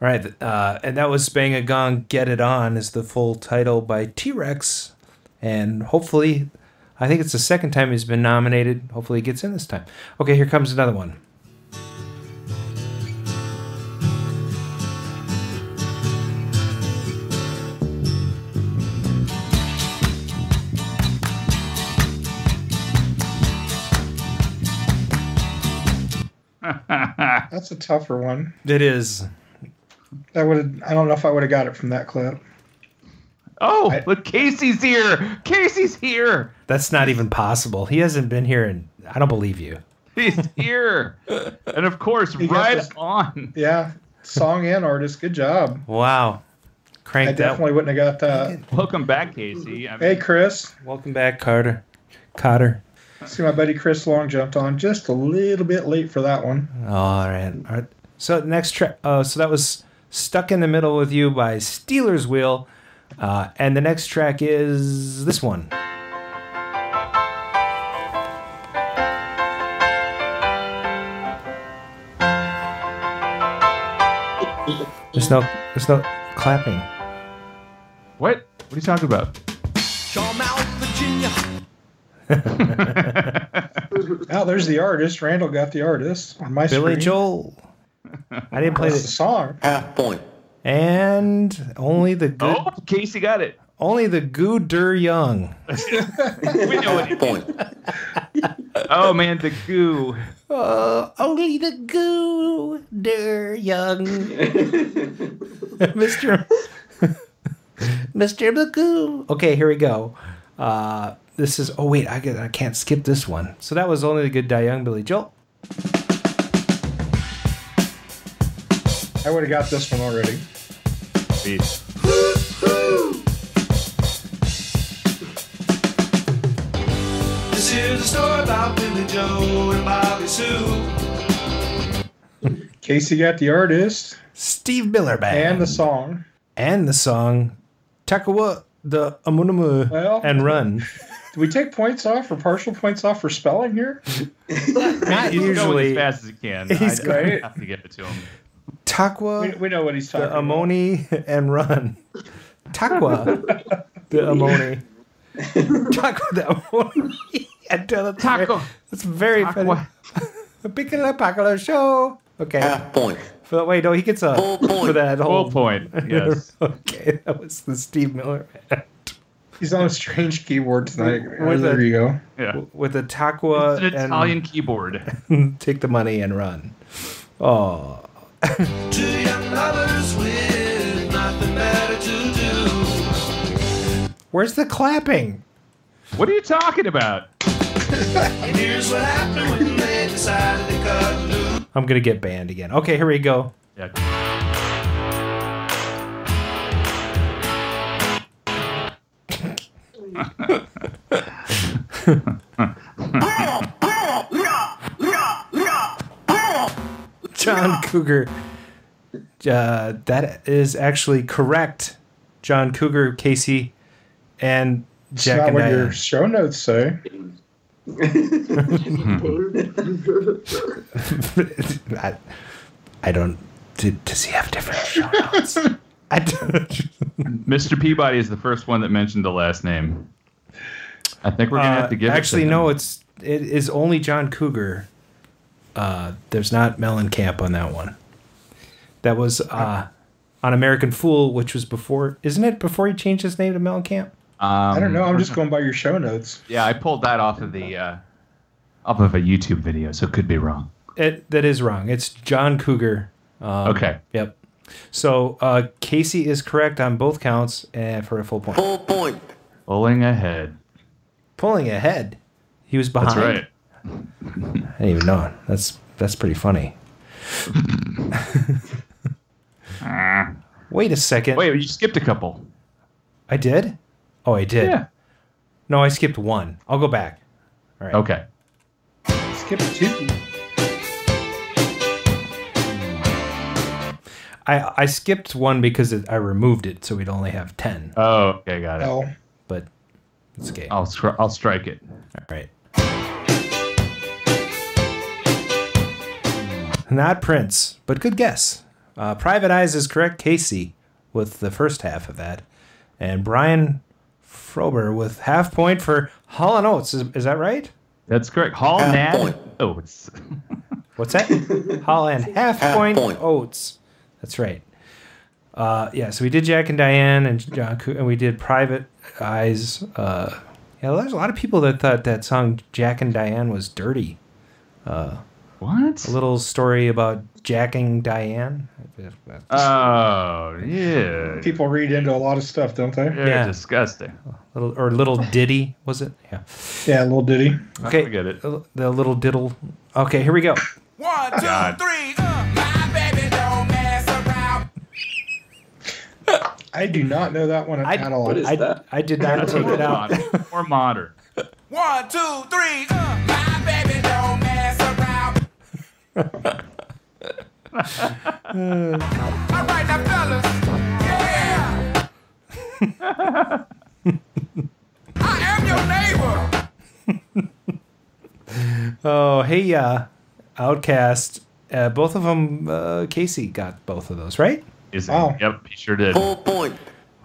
All right. And that was Bang a Gong, Get It On is the full title by T-Rex. And hopefully... I think it's the second time he's been nominated. Hopefully he gets in this time. Okay, here comes another one. That's a tougher one. It is. I don't know if I would have got it from that clip. Oh, but Casey's here. Casey's here. That's not even possible. He hasn't been here, and I don't believe you. He's here. And, of course, right on. Yeah, song and artist. Good job. Wow. Cranked up. I definitely wouldn't have got that. Welcome back, Casey. Hey, Chris. Welcome back, Cotter. See, my buddy Chris Long jumped on just a little bit late for that one. All right. So, next track. So that was Stuck in the Middle with You by Steeler's Wheel. And the next track is this one. There's no clapping. What? What are you talking about? Charmouth, Virginia. Oh, there's the artist. Randall got the artist on my Billy screen. Joel. I didn't play the song. Half point. And only the good. Oh, Casey got it. Only the Goo-der Young. We know what point. Oh, man, the goo. Only the Goo-der Young. Mr. Magoo. Okay, here we go. This is... Oh, wait, I can't skip this one. So that was Only the Good Die Young, Billy Joel. I would have got this one already. Peace. This is a story about Billy Joe and Bobby Sue. Casey got the artist. Steve Miller Band. And the song. Takawa the Amunamu and Run. Do we take points off or partial points off for spelling here? Not usually. He's going as fast as he can. I have to give it to him. Taqua, we know what he's talking about. Amoni and Run. Taqua, the Amoni. Taqua, the Amoni. Taqua. That's very funny. Piccolo Piccolo show. Okay. Half point. Wait, no, he gets a full point. For that whole point. Yes. Okay, that was the Steve Miller ad. He's on a strange keyboard tonight. There you go. Yeah. With a Taqua. It's an Italian keyboard. Take the money and run. Oh. Two young lovers with nothing better to do. Where's the clapping? What are you talking about? And here's what happened when they decided to cut loose. I'm going to get banned again. Okay, here we go. Yeah. John Cougar. That is actually correct. John Cougar, Casey, and Jack. That's not what your show notes say. I don't. Does he have different show notes? I don't. Mr. Peabody is the first one that mentioned the last name. I think we're gonna have to give. Actually, it to no. Him. It is only John Cougar. There's not Mellencamp on that one. That was on American Fool, which was before, isn't it? Before he changed his name to Mellencamp. I don't know. I'm just going by your show notes. Yeah, I pulled that off of the off of a YouTube video, so it could be wrong. That is wrong. It's John Cougar. Okay. Yep. So Casey is correct on both counts for a full point. Full point. Pulling ahead. He was behind. That's right. I didn't even know it. That's pretty funny. Wait a second. Wait, you skipped a couple. I did? Oh, I did. Yeah. No, I skipped one. I'll go back. All right. Okay. Skip two. I skipped one because I removed it, so we'd only have 10. Oh, okay, got it. Oh. But it's okay. I'll strike it. All right. Not Prince, but good guess. Private Eyes is correct, Casey, with the first half of that. And Brian Frober with half point for Hall & Oates. Is that right? That's correct. Hall and Oates. What's that? Hall and half point Oates. That's right. So we did Jack and Diane and John Cougar, and we did Private Eyes. There's a lot of people that thought that song Jack and Diane was dirty. What? A little story about jacking Diane. Oh, yeah. People read into a lot of stuff, don't they? Yeah. Disgusting. Little ditty, was it? Yeah, a little ditty. Okay. I get it. The little diddle. Okay, here we go. 1, 2, 3. My baby don't mess around. I do not know that one at all. What is that? I did not take it out. More modern. 1, 2, 3. My baby don't mess around. All right, now, fellas. Yeah. I am your neighbor. Oh, hey, Outcast. Both of them, Casey got both of those, right? Yep, he sure did. Full point.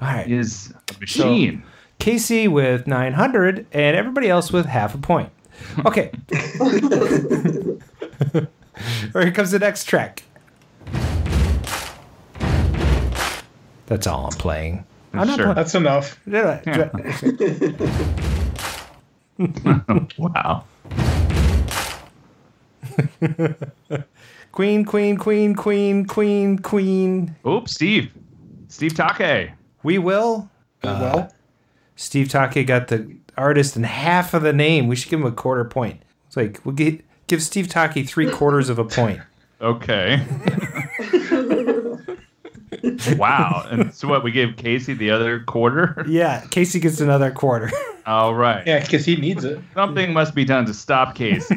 right. is a machine. So, Casey with 900 and everybody else with half a point. Okay. All right, here comes the next track. That's all I'm playing. I'm not sure. That's enough. Yeah. Wow. Queen, queen, queen, queen, queen, queen. Oops, Steve. Steve Take. We will. Steve Take got the artist and half of the name. We should give him a quarter point. It's like, we'll give Steve Take 3/4 of a point. Okay. Wow. And so what, we gave Casey the other quarter? Yeah, Casey gets another quarter. All right. Yeah, because he needs it. Something must be done to stop Casey.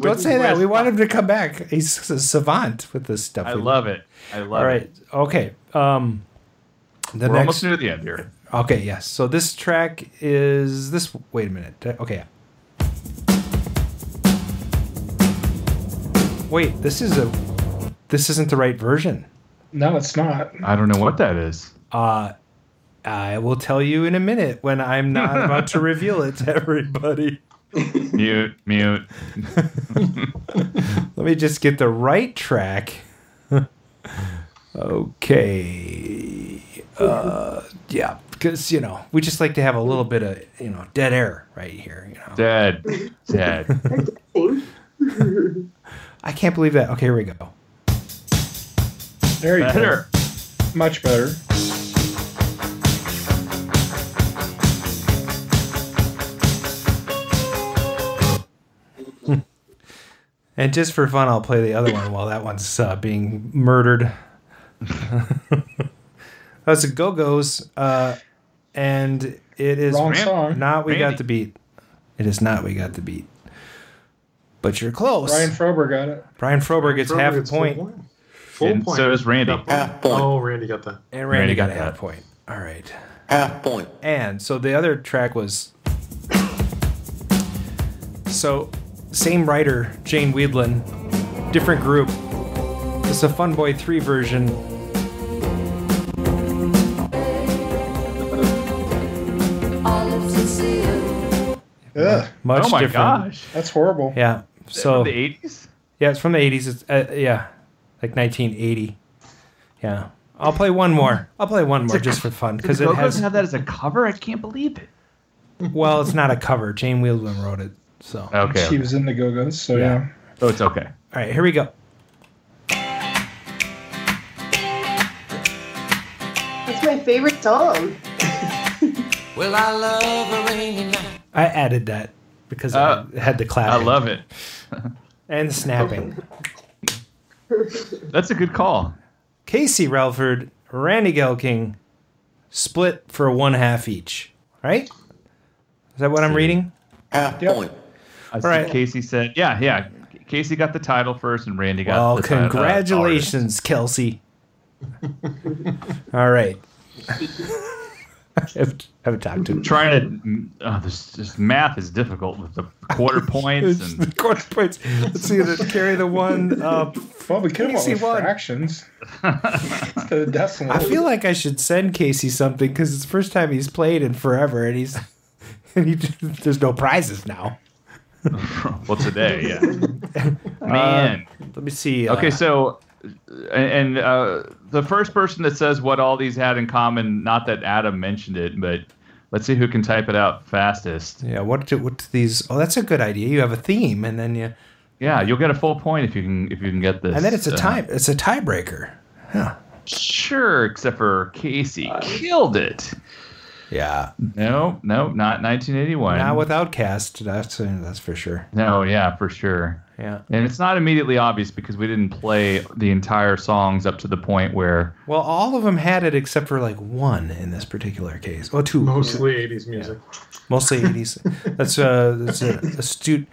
Don't say that. We want him to come back. He's a savant with this stuff. I love it. I love it. All right. Okay. We're almost near the end here. Okay, yes. So this track is this. Wait a minute. Okay. Wait, this isn't the right version. No, it's not. I don't know what that is. I will tell you in a minute when I'm not about to reveal it to everybody. Mute. Let me just get the right track. Okay. Yeah, because, you know, we just like to have a little bit of, you know, dead air right here. You know? Dead. I can't believe that. Okay, here we go. There you go. Much better. And just for fun, I'll play the other one while that one's being murdered. That's a Go-Go's, and it is wrong song. Got the beat. It is not We Got the Beat. But you're close. Brian Frober got it. Brian Frober gets half a point. Full point. So does Randy. Half point. Oh, Randy got that. And Randy got half a point. All right. Half point. And so the other track was... So, same writer, Jane Weedlin, different group. It's a Fun Boy 3 version. Ugh. Much different. Gosh, that's horrible. Yeah, so from the 80s. Yeah, it's from the 80s. It's like 1980. Yeah, I'll play one more. Just for fun because it doesn't have that as a cover. I can't believe it. Well, it's not a cover. Jane Weedlin wrote it, so okay. She was in the Go-Go's, so yeah. Oh, it's okay. All right, here we go. It's my favorite song. Well, I love a rainy night. I added that because I had the clapping. I love it. And the snapping. That's a good call. Casey Relford, Randy Gelking, split for 1/2 each. Right? Is that what I'm reading? Half point. All right. Casey said, yeah. Casey got the title first and Randy got the title. Well, congratulations, Kelsey. All right. I haven't talked to him. Trying to this math is difficult with the quarter points and the quarter points. Let's see, carry the one up. Well, we can see fractions to the decimal. I feel like I should send Casey something because it's the first time he's played in forever, and there's no prizes now. Well, today, yeah. Man, let me see. Okay, so. And the first person that says what all these had in common, not that Adam mentioned it, but let's see who can type it out fastest. Yeah, what do these... Oh, that's a good idea. You have a theme, and then you... Yeah, you'll get a full point if you can get this. And then it's a tiebreaker. Huh. Sure, except for Casey. Killed it. Yeah. No, not 1981. Not without Cast. That's for sure. No, yeah, for sure. Yeah. And it's not immediately obvious because we didn't play the entire songs up to the point where... Well, all of them had it except for like one in this particular case. Oh, two. Mostly 80s music. Yeah. Mostly 80s. That's an astute...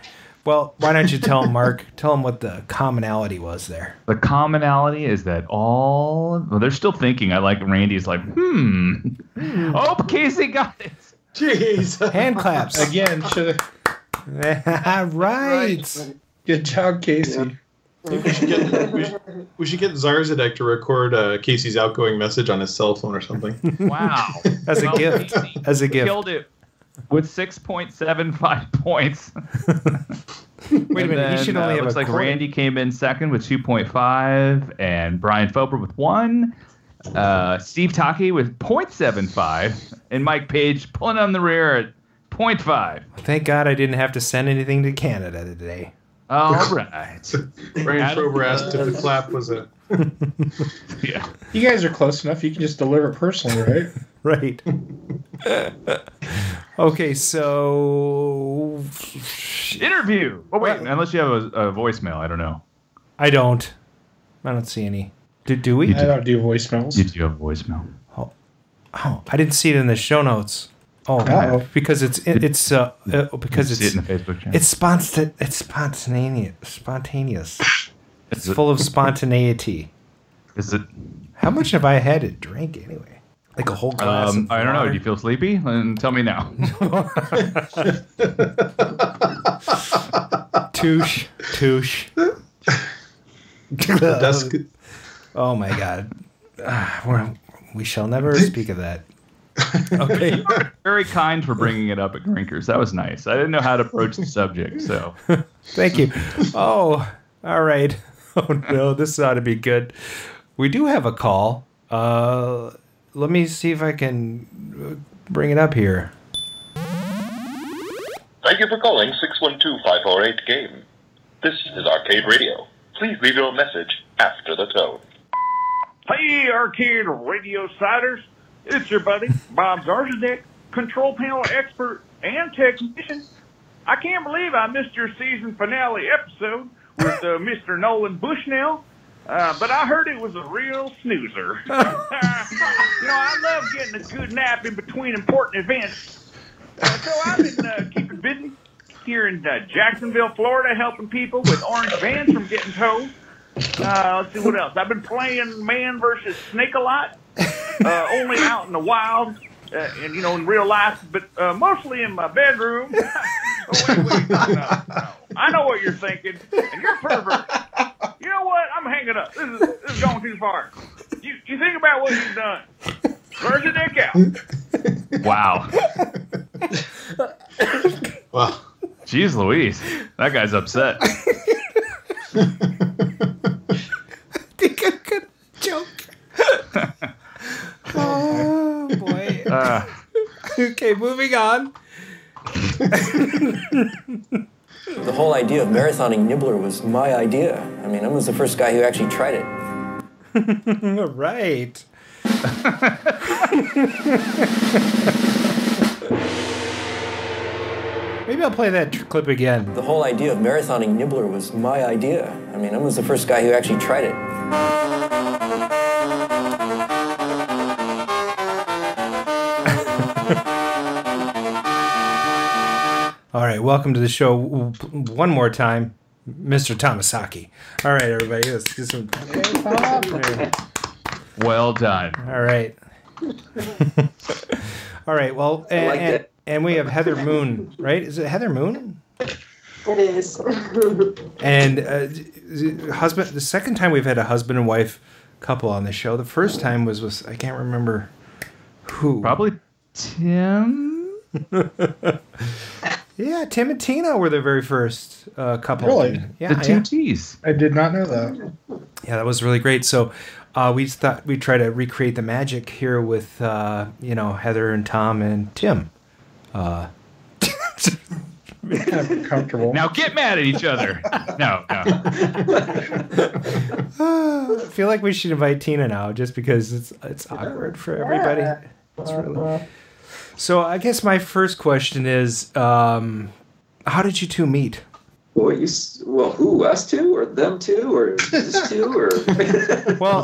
Well, why don't you tell him, Mark? Tell him what the commonality was there. The commonality is that all... Well, they're still thinking. I like Randy's like, Oh, Casey got it. Jeez. Hand claps. Again. Right. Good job, Casey. We should get Zarzadek to record Casey's outgoing message on his cell phone or something. Wow. As a gift. Killed it with 6.75 points. Wait a minute. He should only have looks like coin. Randy came in second with 2.5 and Brian Felber with 1. Steve Taki with 0.75 and Mike Page pulling on the rear at 0.5. Thank God I didn't have to send anything to Canada today. All right. Range Rover asked if the clap was a... Yeah. You guys are close enough. You can just deliver it personally, right? Right. Okay, so... Interview! Oh, wait. Unless you have a voicemail. I don't know. I don't see any. Do we? I don't do voicemails. You do have a voicemail. Oh, I didn't see it in the show notes. Oh, because it's in the Facebook channel. It's spontaneous. It's full of spontaneity. Is it? How much have I had to drink anyway? Like a whole glass. I don't know. Do you feel sleepy? Tell me now. Touche. Oh my God. We shall never speak of that. Okay. You were very kind for bringing it up at Grinkers. That was nice. I didn't know how to approach the subject, so thank you. Oh, all right. Oh no, this ought to be good. We do have a call. Let me see if I can bring it up here. Thank you for calling 612-548-GAME. This is Arcade Radio. Please leave your message after the tone. Hey, Arcade Radio Siders. It's your buddy, Bob Zarzadek, control panel expert and technician. I can't believe I missed your season finale episode with Mr. Nolan Bushnell, but I heard it was a real snoozer. I love getting a good nap in between important events. So I've been keeping busy here in Jacksonville, Florida, helping people with orange vans from getting towed. Let's see what else. I've been playing Man vs. Snake a lot. Only out in the wild, and in real life, but mostly in my bedroom. Wait, no. I know what you're thinking, and you're a pervert. You know what? I'm hanging up. This is going too far. You think about what you've done. Where's your dick out? Wow. Jeez Louise. That guy's upset. I think I'm going to joke. Oh, boy. Okay, moving on. The whole idea of marathoning Nibbler was my idea. I mean, I was the first guy who actually tried it. Right. Maybe I'll play that clip again. The whole idea of marathoning Nibbler was my idea. I mean, I was the first guy who actually tried it. All right, welcome to the show one more time, Mr. Tom Asaki. All right, everybody, let's get some... Well done. All right. All right, well, and we have Heather Moon, right? Is it Heather Moon? It is. And the second time we've had a husband and wife couple on the show. The first time was I can't remember who. Probably Tim? Yeah, Tim and Tina were the very first couple. Really? Yeah, the two T's. I did not know that. Yeah, that was really great. So we thought we'd try to recreate the magic here with, Heather and Tom and Tim. I'm comfortable. Now get mad at each other. No. I feel like we should invite Tina now just because it's awkward for everybody. It's really... So I guess my first question is, how did you two meet? Well, who, us two, or them two, or this two, or? Well,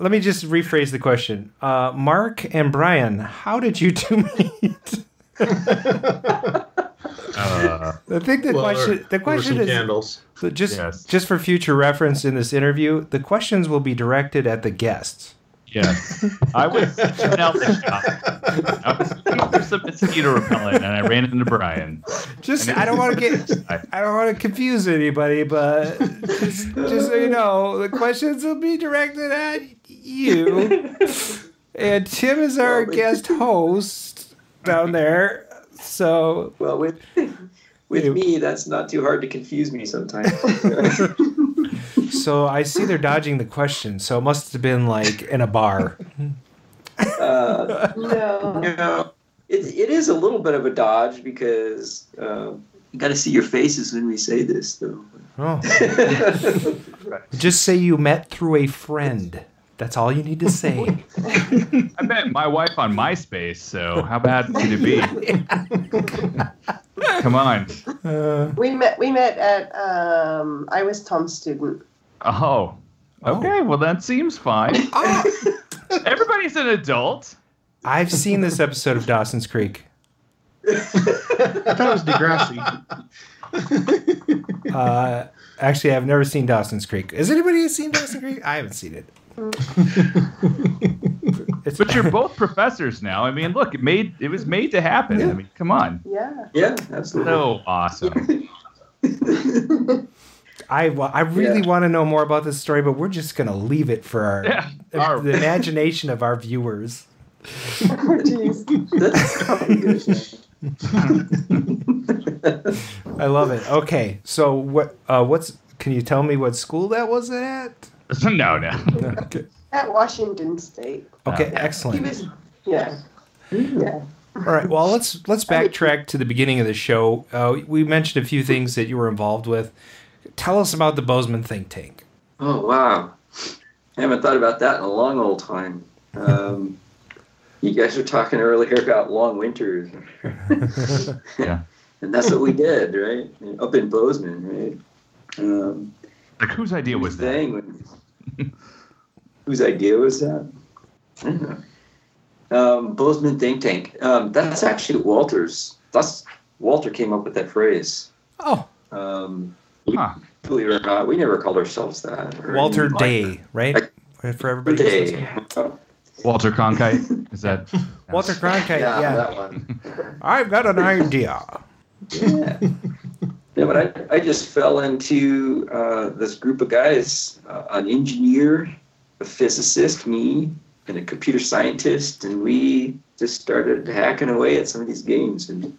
let me just rephrase the question. Mark and Brian, how did you two meet? I think the question is candles. So just for future reference in this interview, the questions will be directed at the guests. Yes. I was checking out the shop. I was looking for some mosquito repellent, and I ran into Brian. I don't want to confuse anybody, but just so you know, the questions will be directed at you. And Tim is our guest host down there. So, well, with me, that's not too hard to confuse me sometimes. So I see they're dodging the question. So it must have been like in a bar. No, it is a little bit of a dodge because you got to see your faces when we say this, though. Oh. Just say you met through a friend. That's all you need to say. I met my wife on MySpace, so how bad could it be? Come on. We met at I was Tom's student. Oh. Okay, well that seems fine. Everybody's an adult. I've seen this episode of Dawson's Creek. I thought it was Degrassi. Actually, I've never seen Dawson's Creek. Has anybody seen Dawson's Creek? I haven't seen it. But you're both professors now. I mean, look, it was made to happen. Yeah. I mean, come on. Yeah, absolutely. So awesome. I really want to know more about this story, but we're just going to leave it for the imagination of our viewers. Oh, jeez. I love it. Okay, so what? Can you tell me what school that was at? No. Okay. At Washington State. Okay, excellent. Yeah. All right. Well, let's backtrack to the beginning of the show. We mentioned a few things that you were involved with. Tell us about the Bozeman Think Tank. Oh wow, I haven't thought about that in a long old time. You guys were talking earlier about long winters. Yeah. And that's what we did, right? I mean, up in Bozeman, right? Like whose idea was that? Whose idea was that? I don't know. Bozeman Think Tank. That's actually Walter's. Walter came up with that phrase. Oh. Believe it or not, we never called ourselves that. Walter Day, right? For everybody. Day. Walter Cronkite. Is that? Walter Cronkite. Yeah, that one. I've got an idea. Yeah. Yeah, but I just fell into this group of guys, an engineer, a physicist, me, and a computer scientist, and we just started hacking away at some of these games. And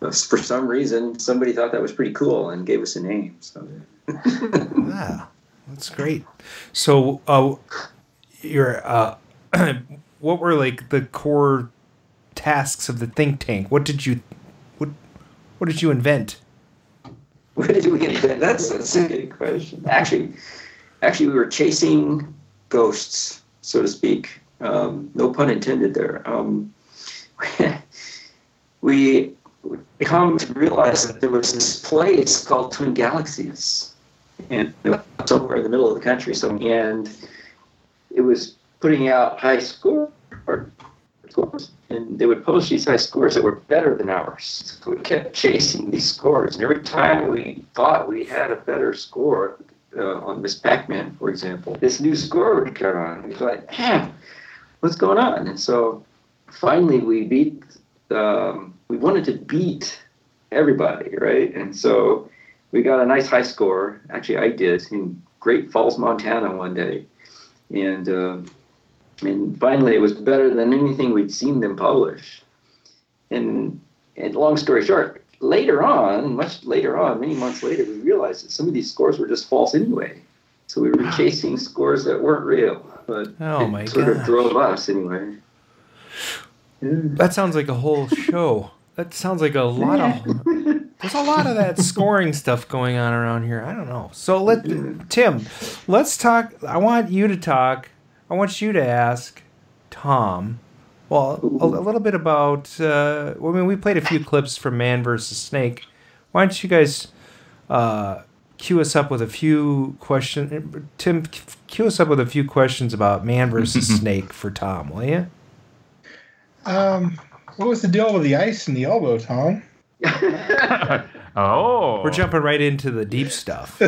for some reason, somebody thought that was pretty cool and gave us a name. So. Wow, that's great. So what were like the core tasks of the think tank? What did you invent? What did we invent? That's a good question. Actually, we were chasing ghosts, so to speak. No pun intended there. We come to realize that there was this place called Twin Galaxies, and it was somewhere in the middle of the country. So, and it was putting out high scores, and they would post these high scores that were better than ours. So we kept chasing these scores, and every time we thought we had a better score on Ms. Pac-Man, for example, this new score would come on. We'd be like, what's going on? And so finally we we wanted to beat everybody, right? And so we got a nice high score. Actually, I did in Great Falls, Montana one day. And finally, it was better than anything we'd seen them publish. And long story short, many months later, we realized that some of these scores were just false anyway. So we were chasing scores that weren't real, but it sort of drove us anyway. Yeah. That sounds like a whole show. That sounds like a lot of... There's a lot of that scoring stuff going on around here. I don't know. So, Tim, let's talk... I want you to ask Tom, a little bit about, we played a few clips from Man vs. Snake. Why don't you guys cue us up with a few questions? Tim, cue us up with a few questions about Man vs. Snake for Tom, will you? What was the deal with the ice and the elbow, Tom? We're jumping right into the deep stuff.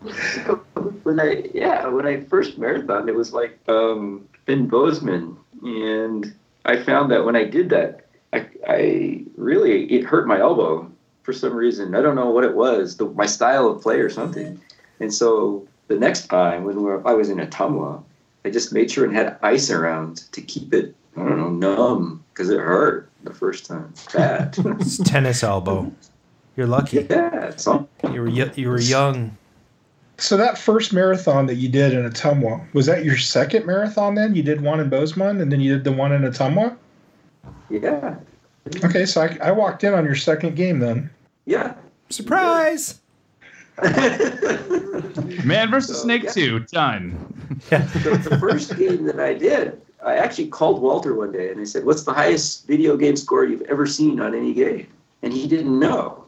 When I first marathoned, it was like Ben Bozeman, and I found that when I did that, I really, it hurt my elbow for some reason. I don't know what it was, my style of play or something. And so the next time when I was in Ottumwa, I just made sure and had ice around to keep it, I don't know, numb, because it hurt the first time. Bad. It's tennis elbow. You're lucky. Yeah. You were young. So that first marathon that you did in Ottumwa, was that your second marathon then? You did one in Bozeman, and then you did the one in Ottumwa? Yeah. Okay, so I walked in on your second game then. Yeah. Surprise! Man vs. Snake 2, done. Yeah. So the first game that I did, I actually called Walter one day, and I said, what's the highest video game score you've ever seen on any game? And he didn't know.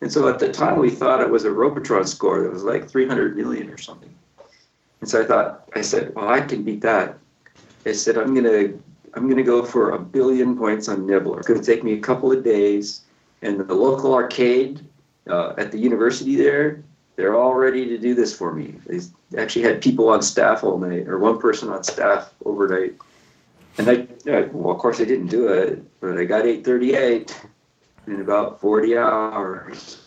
And so at the time, we thought it was a Robotron score that was like 300 million or something. And so I said, well, I can beat that. I said, I'm gonna go for 1 billion points on Nibbler. It's gonna take me a couple of days. And the local arcade at the university there, they're all ready to do this for me. They actually had people on staff all night, or one person on staff overnight. And well, of course I didn't do it, but I got 838. In about 40 hours.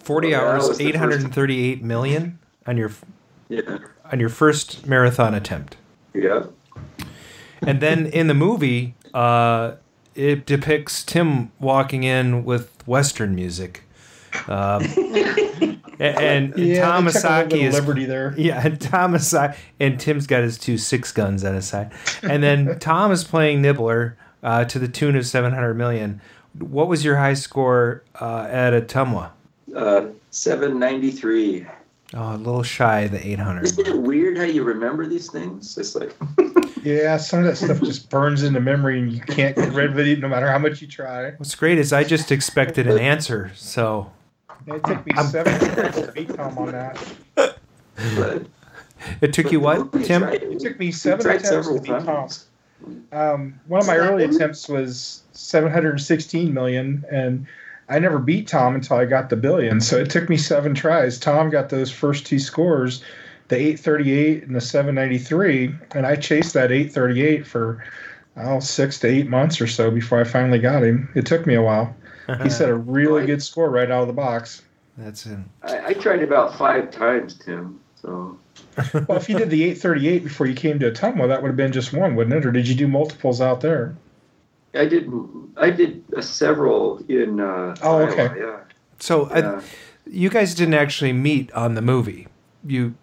40 hours, 838 million on your first marathon attempt. Yeah. And then in the movie, it depicts Tim walking in with Western music. Tom Asaki is liberty there. Yeah, and Tom Asaki, and Tim's got his 2 6-guns on his side. And then Tom is playing Nibbler. To the tune of 700 million. What was your high score at Ottumwa? 793. Oh, a little shy of the 800. Isn't it weird how you remember these things? It's like... yeah, some of that stuff just burns into memory and you can't get rid of it no matter how much you try. What's great is I just expected an answer, so... It took me 7 years to beat Tom on that. It took you what, Tim? It took me 7 attempts to beat Tom. One of my early attempts was 716 million, and I never beat Tom until I got the billion. So it took me 7 tries. Tom got those first 2 scores, the 838 and the 793, and I chased that 838 for 6 to 8 months or so before I finally got him. It took me a while. He set a really good score right out of the box. That's it. I tried about 5 times, Tim. So. Well, if you did the 838 before you came to Ottumwa, that would have been just one, wouldn't it? Or did you do multiples out there? I did several in. Oh, okay. Iowa, yeah. So you guys didn't actually meet on the movie. You?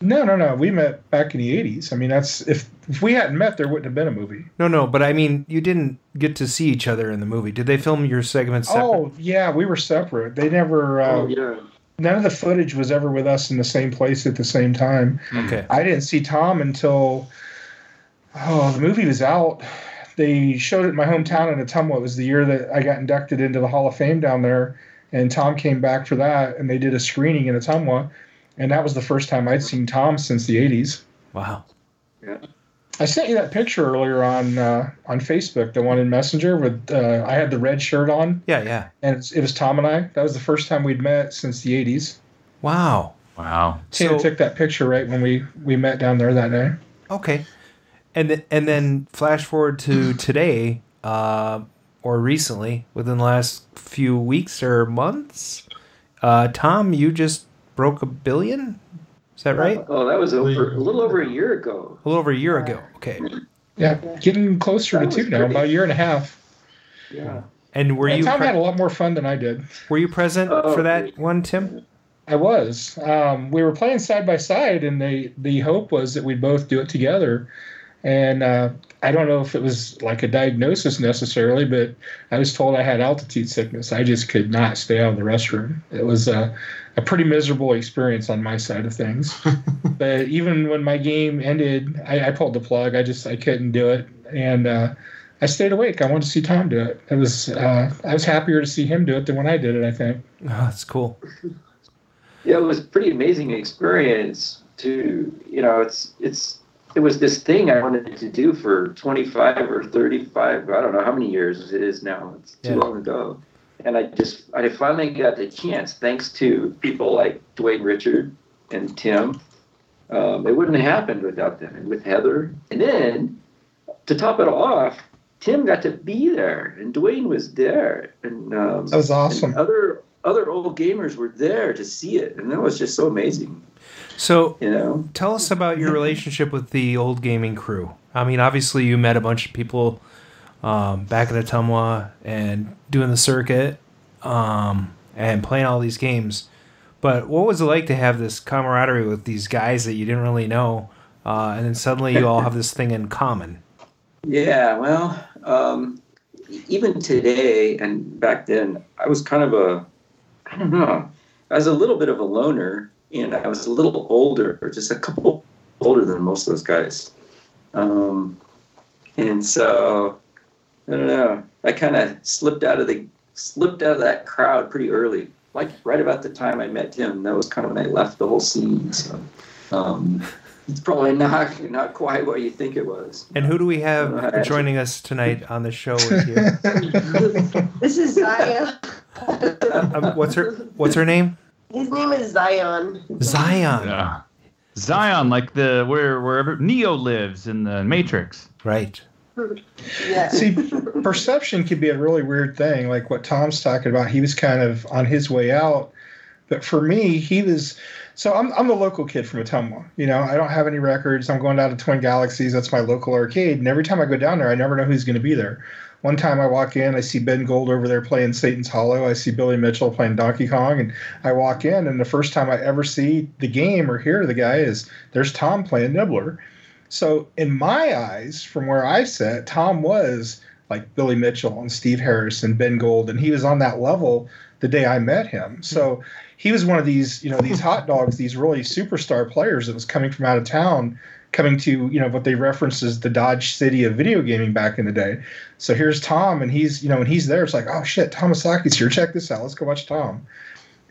No. We met back in the 80s. I mean, that's if we hadn't met, there wouldn't have been a movie. No. But I mean, you didn't get to see each other in the movie. Did they film your segments separate? Oh, yeah, we were separate. They never. None of the footage was ever with us in the same place at the same time. Okay. I didn't see Tom until the movie was out. They showed it in my hometown in Ottumwa. It was the year that I got inducted into the Hall of Fame down there, and Tom came back for that, and they did a screening in Ottumwa, and that was the first time I'd seen Tom since the 80s. Wow. Yeah. I sent you that picture earlier on Facebook, the one in Messenger with I had the red shirt on. Yeah. And it was Tom and I. That was the first time we'd met since the 80s. Wow. Tina took that picture right when we met down there that day. Okay. And then flash forward to today or recently, within the last few weeks or months, Tom, you just broke 1 billion? Is that right? Oh, that was a little over a year ago. A little over a year ago. Okay. Yeah, getting closer to 2 now, about a year and a half. Yeah. And Tom had a lot more fun than I did. Were you present for that one, Tim? I was. We were playing side by side, and the hope was that we'd both do it together. And I don't know if it was like a diagnosis necessarily, but I was told I had altitude sickness. I just could not stay out of the restroom. It was a pretty miserable experience on my side of things. But even when my game ended, I pulled the plug. I couldn't do it. And I stayed awake. I wanted to see Tom do it. It was I was happier to see him do it than when I did it, I think. Oh, that's cool. Yeah, it was a pretty amazing experience too. You know, it was this thing I wanted to do for 25 or 35, I don't know how many years it is now. It's too long ago. And I finally got the chance, thanks to people like Dwayne Richard and Tim. It wouldn't have happened without them, and with Heather. And then, to top it all off, Tim got to be there, and Dwayne was there. And that was awesome. And other old gamers were there to see it, and that was just so amazing. So, tell us about your relationship with the old gaming crew. I mean, obviously you met a bunch of people back at Ottumwa and doing the circuit and playing all these games. But what was it like to have this camaraderie with these guys that you didn't really know, and then suddenly you all have this thing in common? Yeah, well, even today and back then, I was kind of I was a little bit of a loner, and I was a little older, just a couple older than most of those guys. And so, I don't know, I kind of slipped out of that crowd pretty early. Like right about the time I met Tim, that was kind of when I left the whole scene. So it's probably not quite what you think it was. And who do we have joining us tonight on the show with you? This is Zion. What's her name? His name is Zion. Zion. Yeah. Zion, like wherever Neo lives in the Matrix. Right. Yeah. See, perception could be a really weird thing, like what Tom's talking about. He was kind of on his way out, but for me, he was. So I'm the local kid from Ottumwa. I don't have any records. I'm going down to Twin Galaxies. That's my local arcade. And every time I go down there, I never know who's going to be there. One time I walk in, I see Ben Gold over there playing Satan's Hollow. I see Billy Mitchell playing Donkey Kong. And I walk in, and the first time I ever see the game or hear the guy is there's Tom playing Nibbler. So in my eyes, from where I sat, Tom was like Billy Mitchell and Steve Harris and Ben Gold, and he was on that level the day I met him. So he was one of these, these hot dogs, these really superstar players that was coming from out of town, coming to, what they referenced as the Dodge City of video gaming back in the day. So here's Tom, and he's, when he's there, it's like, oh shit, Tom Asaki's here. Check this out. Let's go watch Tom.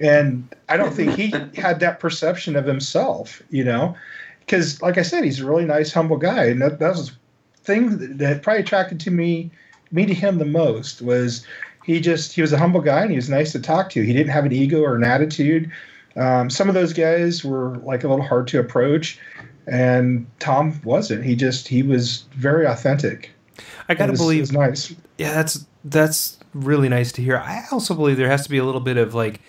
And I don't think he had that perception of himself, Because, like I said, he's a really nice, humble guy. And that was the thing that probably attracted to me to him the most, was he was a humble guy, and he was nice to talk to. He didn't have an ego or an attitude. Some of those guys were, like, a little hard to approach, and Tom wasn't. He was very authentic. I got to believe. It was nice. Yeah, that's really nice to hear. I also believe there has to be a little bit of, like,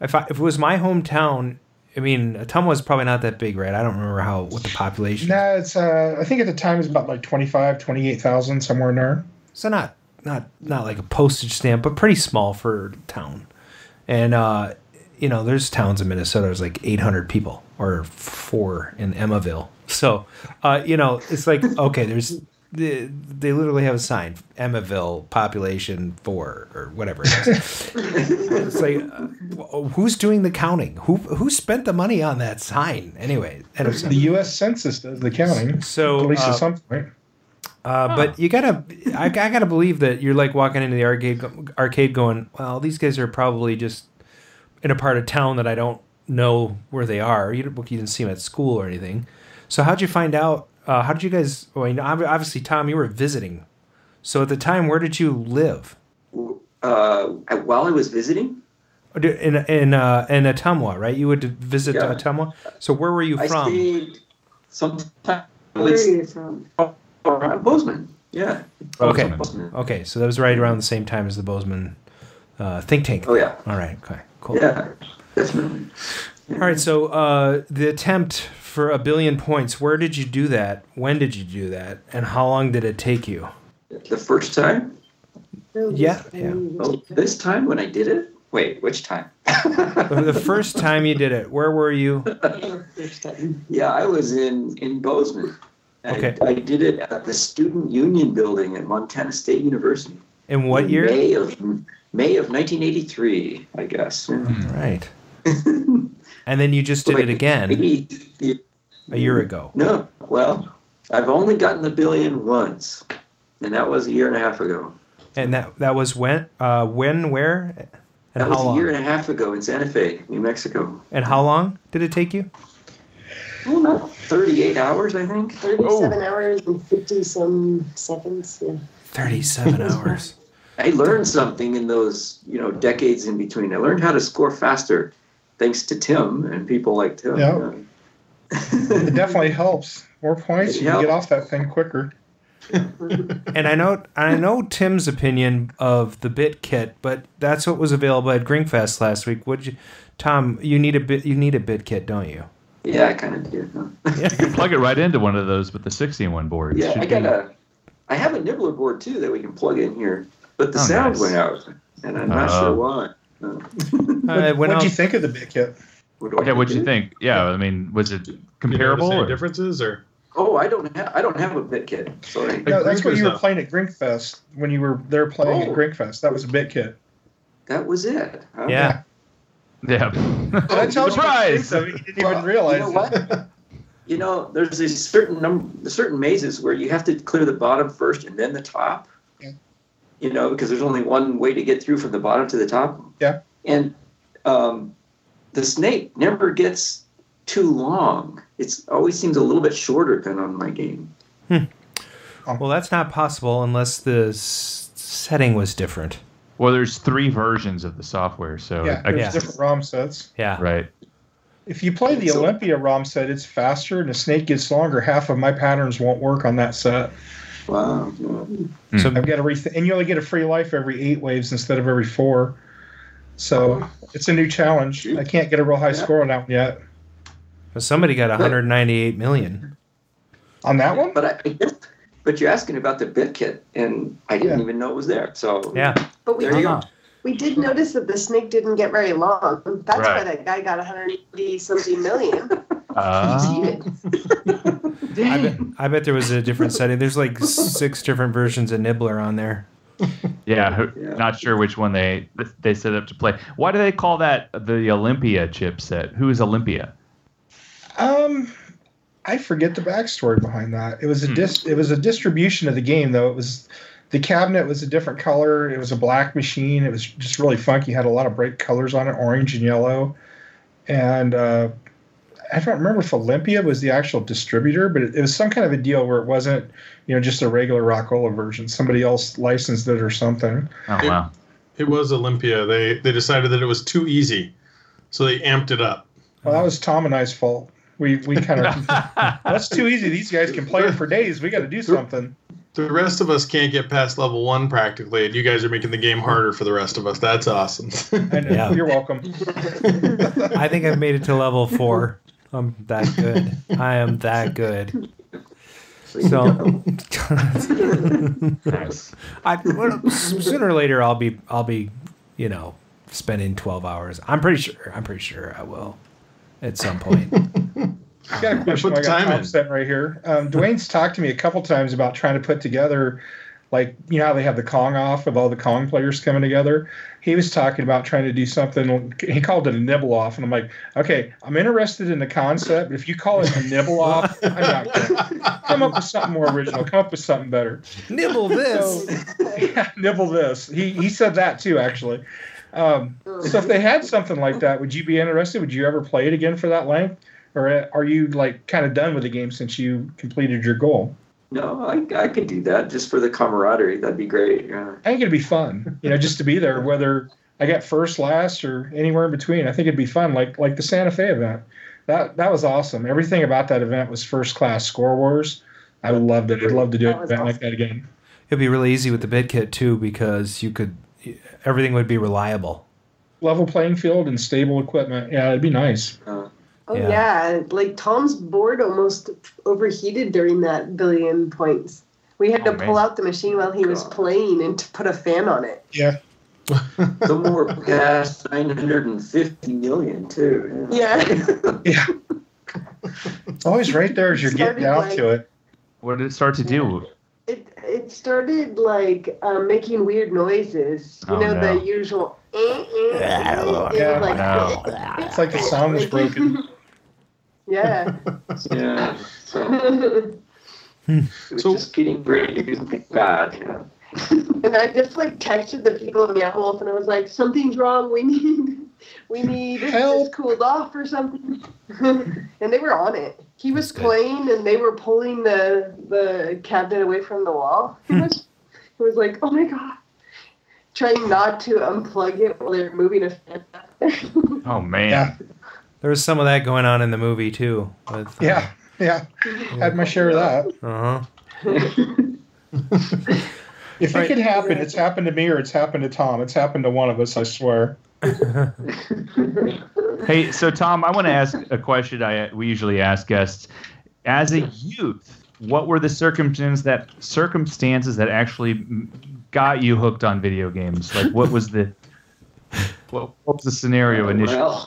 if it was my hometown, I mean, Ottumwa is probably not that big, right? I don't remember what the population is. No, it's, I think at the time it was about like 28,000, somewhere in there. So not like a postage stamp, but pretty small for town. And, there's towns in Minnesota, there's like 800 people, or 4 in Emmaville. So, it's like, okay, there's, they literally have a sign, Emmaville, population 4, or whatever it is. It's like, who's doing the counting? Who spent the money on that sign? Anyway. And the U.S. Census does the counting, so, at least at some point. But you gotta, I gotta believe that you're like walking into the arcade going, well, these guys are probably just in a part of town that I don't know where they are. You didn't see them at school or anything. So how'd you find out? How did you guys? I mean, obviously, Tom, you were visiting. So at the time, where did you live? While I was visiting, in Ottumwa, right? You would visit Ottumwa. So where were you from? I stayed sometime. Where are you from? Bozeman. Yeah. Okay. Bozeman. Okay. So that was right around the same time as the Bozeman Think Tank. Oh yeah. All right. Okay. Cool. Yeah. Definitely. All right. So the attempt for 1,000,000,000 points, where did you do that? When did you do that? And how long did it take you? The first time? Yeah. Well, this time when I did it? Wait, which time? The first time you did it, where were you? Yeah, I was in Bozeman. Okay. I did it at the Student Union Building at Montana State University. In what year? May of 1983, I guess. All right. And then you just did it again a year ago. No, well, I've only gotten 1,000,000,000 once, and that was 1.5 years ago. And that was when? Where? And that was 1.5 years ago in Santa Fe, New Mexico. And how long did it take you? Well, not 38 hours, I think. 37 hours and 50 some seconds. Yeah. 37 hours. I learned something in those, decades in between. I learned how to score faster thanks to Tim and people like Tim. Yep. It definitely helps. More points, you can get off that thing quicker. And I know Tim's opinion of the bit kit, but that's what was available at Greenfest last week. Tom, you need a bit kit, don't you? Yeah, I kind of do. Huh? You can plug it right into one of those with the 16-1 board. Yeah, I have a Nibbler board too that we can plug in here, but the sound went out, and I'm not sure why. No. What do you think of the bit kit? What do you think? Yeah, I mean, was it comparable? Or differences or? Oh, I don't have a bit kit. Sorry. No, that's what you were playing at Greenfest when you were there playing at Greenfest. That was a bit kit. That was it. Huh? Yeah. Yeah. Surprise! You didn't even realize. You know what? There's a certain mazes where you have to clear the bottom first and then the top. Yeah. Because there's only one way to get through from the bottom to the top. Yeah. And the snake never gets too long. It always seems a little bit shorter than on my game. Hmm. Well, that's not possible unless the setting was different. Well, there's three versions of the software, so there's different ROM sets. Yeah, right. If you play the Olympia ROM set, it's faster, and the snake gets longer. Half of my patterns won't work on that set. Wow. So I've got to and you only get a free life every 8 waves instead of every 4. So it's a new challenge. I can't get a real high score on that one yet. Well, somebody got 198 million on that one. But but you're asking about the bit kit, and I didn't even know it was there. So but we did notice that the snake didn't get very long. That's why that guy got 180 something million. I bet there was a different setting. There's like 6 different versions of Nibbler on there. Yeah, not sure which one they set up to play. Why do they call that the Olympia chipset? Who is Olympia? I forget the backstory behind that. It was a distribution of the game, though. It was the cabinet was a different color. It was a black machine. It was just really funky. It had a lot of bright colors on it, orange and yellow. And I don't remember if Olympia was the actual distributor, but it was some kind of a deal where it wasn't, just a regular Rockola version. Somebody else licensed it or something. Oh, wow. It was Olympia. They decided that it was too easy, so they amped it up. Well, that was Tom and I's fault. We kind of that's too easy. These guys can play it for days. We got to do something. The rest of us can't get past level 1 practically, and you guys are making the game harder for the rest of us. That's awesome. I know. Yeah. You're welcome. I think I've made it to level 4. I'm that good. I am that good. So sooner or later I'll be spending 12 hours. I'm pretty sure I will at some point. I got a question. I got Tom sent right here. Dwayne's talked to me a couple times about trying to put together, like, how they have the Kong off with all the Kong players coming together. He was talking about trying to do something. He called it a nibble off. And I'm like, okay, I'm interested in the concept, but if you call it a nibble off, I'm not going to come up with something more original. Come up with something better. Nibble this. So, nibble this. He said that too, actually. So if they had something like that, would you be interested? Would you ever play it again for that length? Or are you, kind of done with the game since you completed your goal? No, I could do that just for the camaraderie. That'd be great. Yeah. I think it'd be fun, just to be there, whether I got first, last, or anywhere in between. I think it'd be fun, like the Santa Fe event. That was awesome. Everything about that event was first-class score wars. I loved it. I'd love to do an event like that again. It'd be really easy with the bid kit, too, because everything would be reliable. Level playing field and stable equipment. Yeah, it'd be nice. Tom's board almost overheated during that billion points. We had to pull out the machine while he was playing and to put a fan on it. Yeah. Somewhere past 950 million, too. Yeah. It's always right there as you're getting down to it. What did it start to do? It started, making weird noises. The usual... It's like the sound is broken. Yeah. So just getting ready to be bad. And I just texted the people in Meow Wolf, and I was like, "Something's wrong. We need help. It's cooled off or something." And they were on it. He was playing, and they were pulling the cabinet away from the wall. It was like, "Oh my god." trying not to unplug it while they're moving a fan out there. Oh, man. Yeah. There was some of that going on in the movie, too. With, yeah. I had my share of that. Uh-huh. If it could happen, it's happened to me or it's happened to Tom. It's happened to one of us, I swear. Hey, so Tom, I want to ask a question we usually ask guests. As a youth, what were the circumstances that actually got you hooked on video games? Like, what was the scenario initially?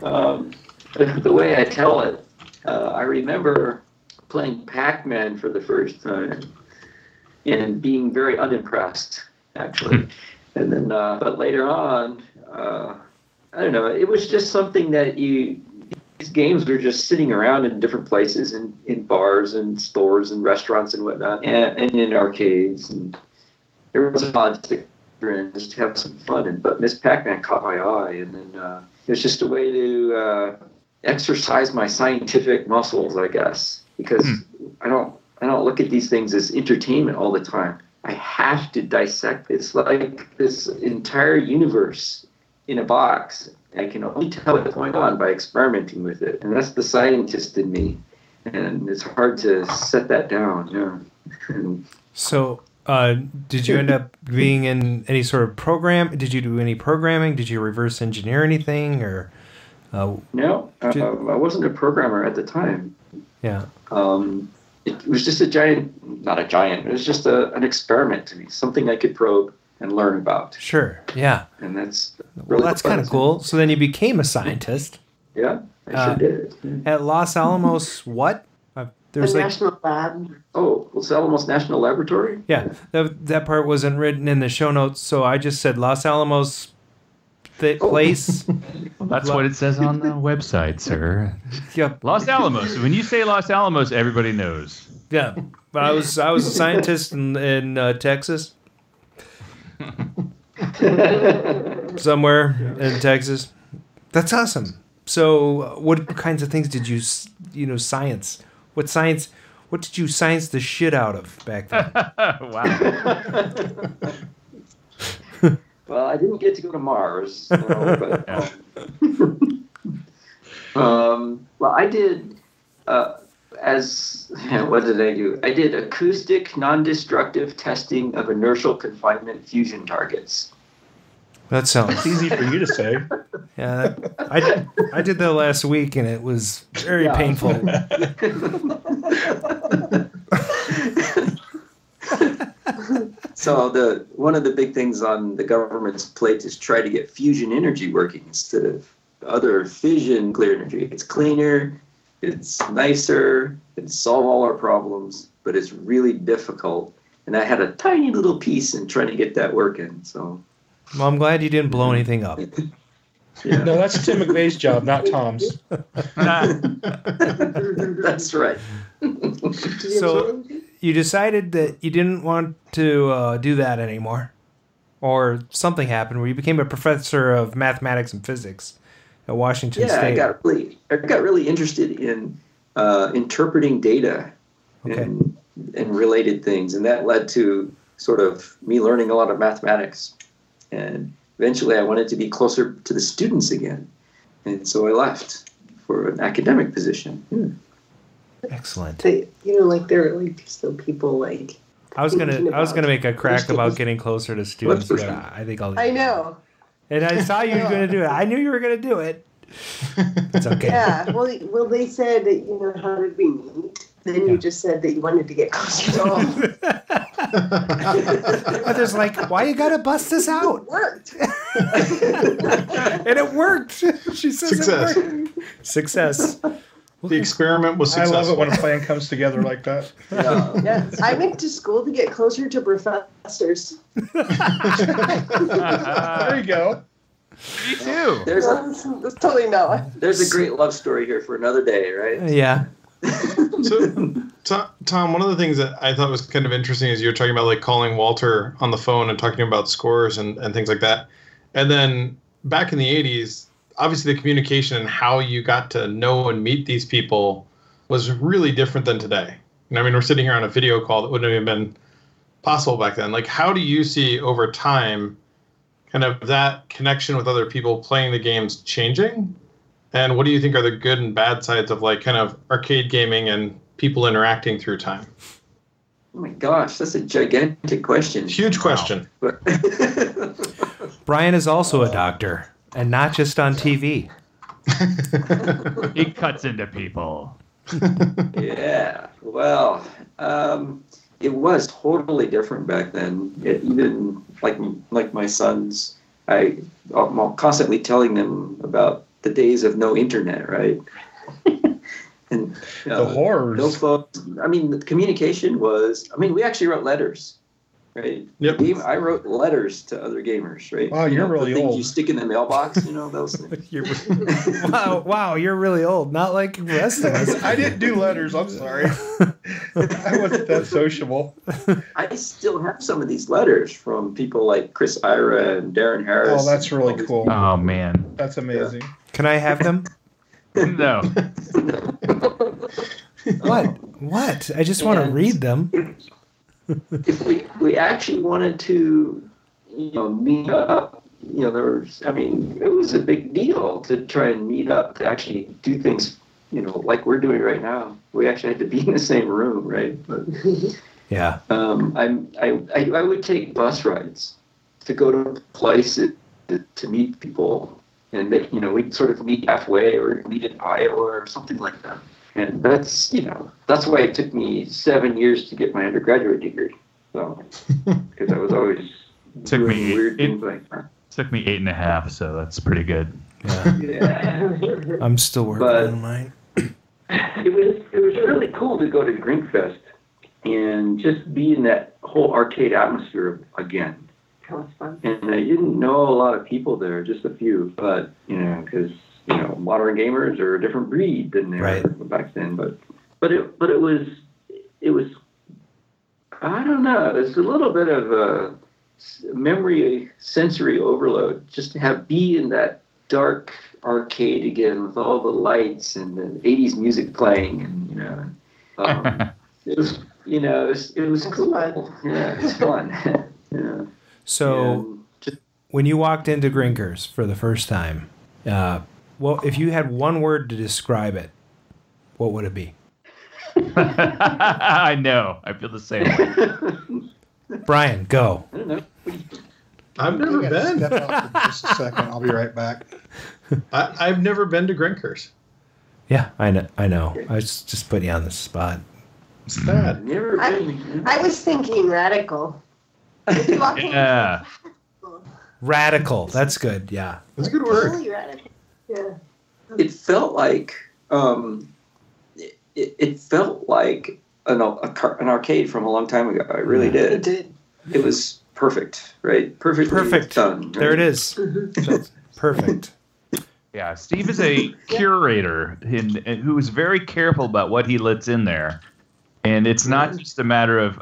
Well, the way I tell it, I remember playing Pac-Man for the first time and being very unimpressed, actually. And then, but later on, I don't know. It was just something that these games were just sitting around in different places, in bars and stores and restaurants and whatnot, and in arcades. And there was a lot to just have some fun. But Ms. Pac-Man caught my eye, and then it was just a way to exercise my scientific muscles, I guess, because I don't look at these things as entertainment all the time. I have to dissect. It's like this entire universe in a box. I can only tell what's going on by experimenting with it. And that's the scientist in me. And it's hard to set that down. Yeah. So did you end up being in any sort of program? Did you do any programming? Did you reverse engineer anything? Or No, I wasn't a programmer at the time. Yeah. It was just it was just an experiment to me, something I could probe and learn about. Sure, yeah. And that's really that's kind of cool. So then you became a scientist. Yeah, I sure did. Yeah. At Los Alamos, what? There's the National Lab. Oh, Los Alamos National Laboratory? Yeah, that part wasn't written in the show notes, so I just said Los Alamos place. Well, that's what it says on the website, sir. Yep. Los Alamos. When you say Los Alamos, everybody knows. Yeah. I was a scientist in Texas. Somewhere in Texas. That's awesome. So, what kinds of things did you science? What did you science the shit out of back then? Wow. Well, I didn't get to go to Mars, but well, I did. What did I do? I did acoustic, non-destructive testing of inertial confinement fusion targets. That sounds easy for you to say. Yeah, I did that last week, and it was very painful. So one of the big things on the government's plate is try to get fusion energy working instead of other fission clear energy. It's cleaner, it's nicer, it solve all our problems, but it's really difficult. And I had a tiny little piece in trying to get that working. So, well, I'm glad you didn't blow anything up. Yeah. No, that's Tim McVeigh's job, not Tom's. That's right. So you decided that you didn't want to do that anymore, or something happened where you became a professor of mathematics and physics at Washington State. Yeah, I got really interested in interpreting data and related things, and that led to sort of me learning a lot of mathematics. And eventually I wanted to be closer to the students again, and so I left for an academic position. Hmm. Excellent. There are still people like. I was gonna make a crack about getting closer to students. But I think I'll. I know. And I saw you were gonna do it. I knew you were gonna do it. It's okay. Yeah. Well, they said that, how did we meet? Then you just said that you wanted to get closer to all. Others like, why you gotta bust this out? It worked. And it worked. She says it worked. Success. The experiment was successful. I love it when a plan comes together like that. Yeah. Yes. I went to school to get closer to professors. There you go. Me too. That's totally no. There's a great love story here for another day, right? Yeah. So, Tom, one of the things that I thought was kind of interesting is you were talking about like calling Walter on the phone and talking about scores and things like that. And then back in the 80s, obviously the communication and how you got to know and meet these people was really different than today. And I mean, we're sitting here on a video call that wouldn't have been possible back then. Like, how do you see over time kind of that connection with other people playing the games changing? And what do you think are the good and bad sides of, like, kind of arcade gaming and people interacting through time? Oh, my gosh, that's a gigantic question. Huge question. Wow. Brian is also a doctor, and not just on TV. He cuts into people. Yeah, well, it was totally different back then. Even, like my sons, I'm constantly telling them about the days of no internet, right? And the horrors. No phones. I mean, the communication was. I mean, we actually wrote letters, right? Yep. I wrote letters to other gamers, right? Wow, you're really old. You stick in the mailbox, you know those things. Wow, you're really old. Not like the rest of us. I didn't do letters. I'm sorry. I wasn't that sociable. I still have some of these letters from people like Chris Ira and Darren Harris. Oh, that's really cool. People. Oh man, that's amazing. Yeah. Can I have them? No. What? I just want to read them. If we actually wanted to, meet up, it was a big deal to try and meet up to actually do things, like we're doing right now. We actually had to be in the same room, right? But, yeah. I would take bus rides to go to places to meet people. And they, we'd sort of meet halfway or meet in Iowa or something like that. And that's, that's why it took me 7 years to get my undergraduate degree. So, because I was always took doing me weird things like that. Took me 8.5, so that's pretty good. Yeah. I'm still working on mine. It was really cool to go to Greenfest and just be in that whole arcade atmosphere again. Was fun. And I didn't know a lot of people there, just a few, but, because, modern gamers are a different breed than they were back then, but it was, I don't know, it's a little bit of a memory sensory overload, just to be in that dark arcade again with all the lights and the 80s music playing, and, it was cool. Yeah, it was fun. Yeah. So, when you walked into Grinkers for the first time, if you had one word to describe it, what would it be? I know. I feel the same way. Brian, go. I don't know. I've never been. Step out for just a second. I'll be right back. I've never been to Grinkers. Yeah, I know. I was just putting you on the spot. What's that? Never been. I was thinking radical. Yeah. Radical. That's good. Yeah. That's a good word. Really radical. Yeah. It felt like an arcade from a long time ago. It really did. It did. It was perfect, right? Perfect done. Right? There it is. That's perfect. Yeah, Steve is a curator who is very careful about what he lets in there. And it's not just a matter of,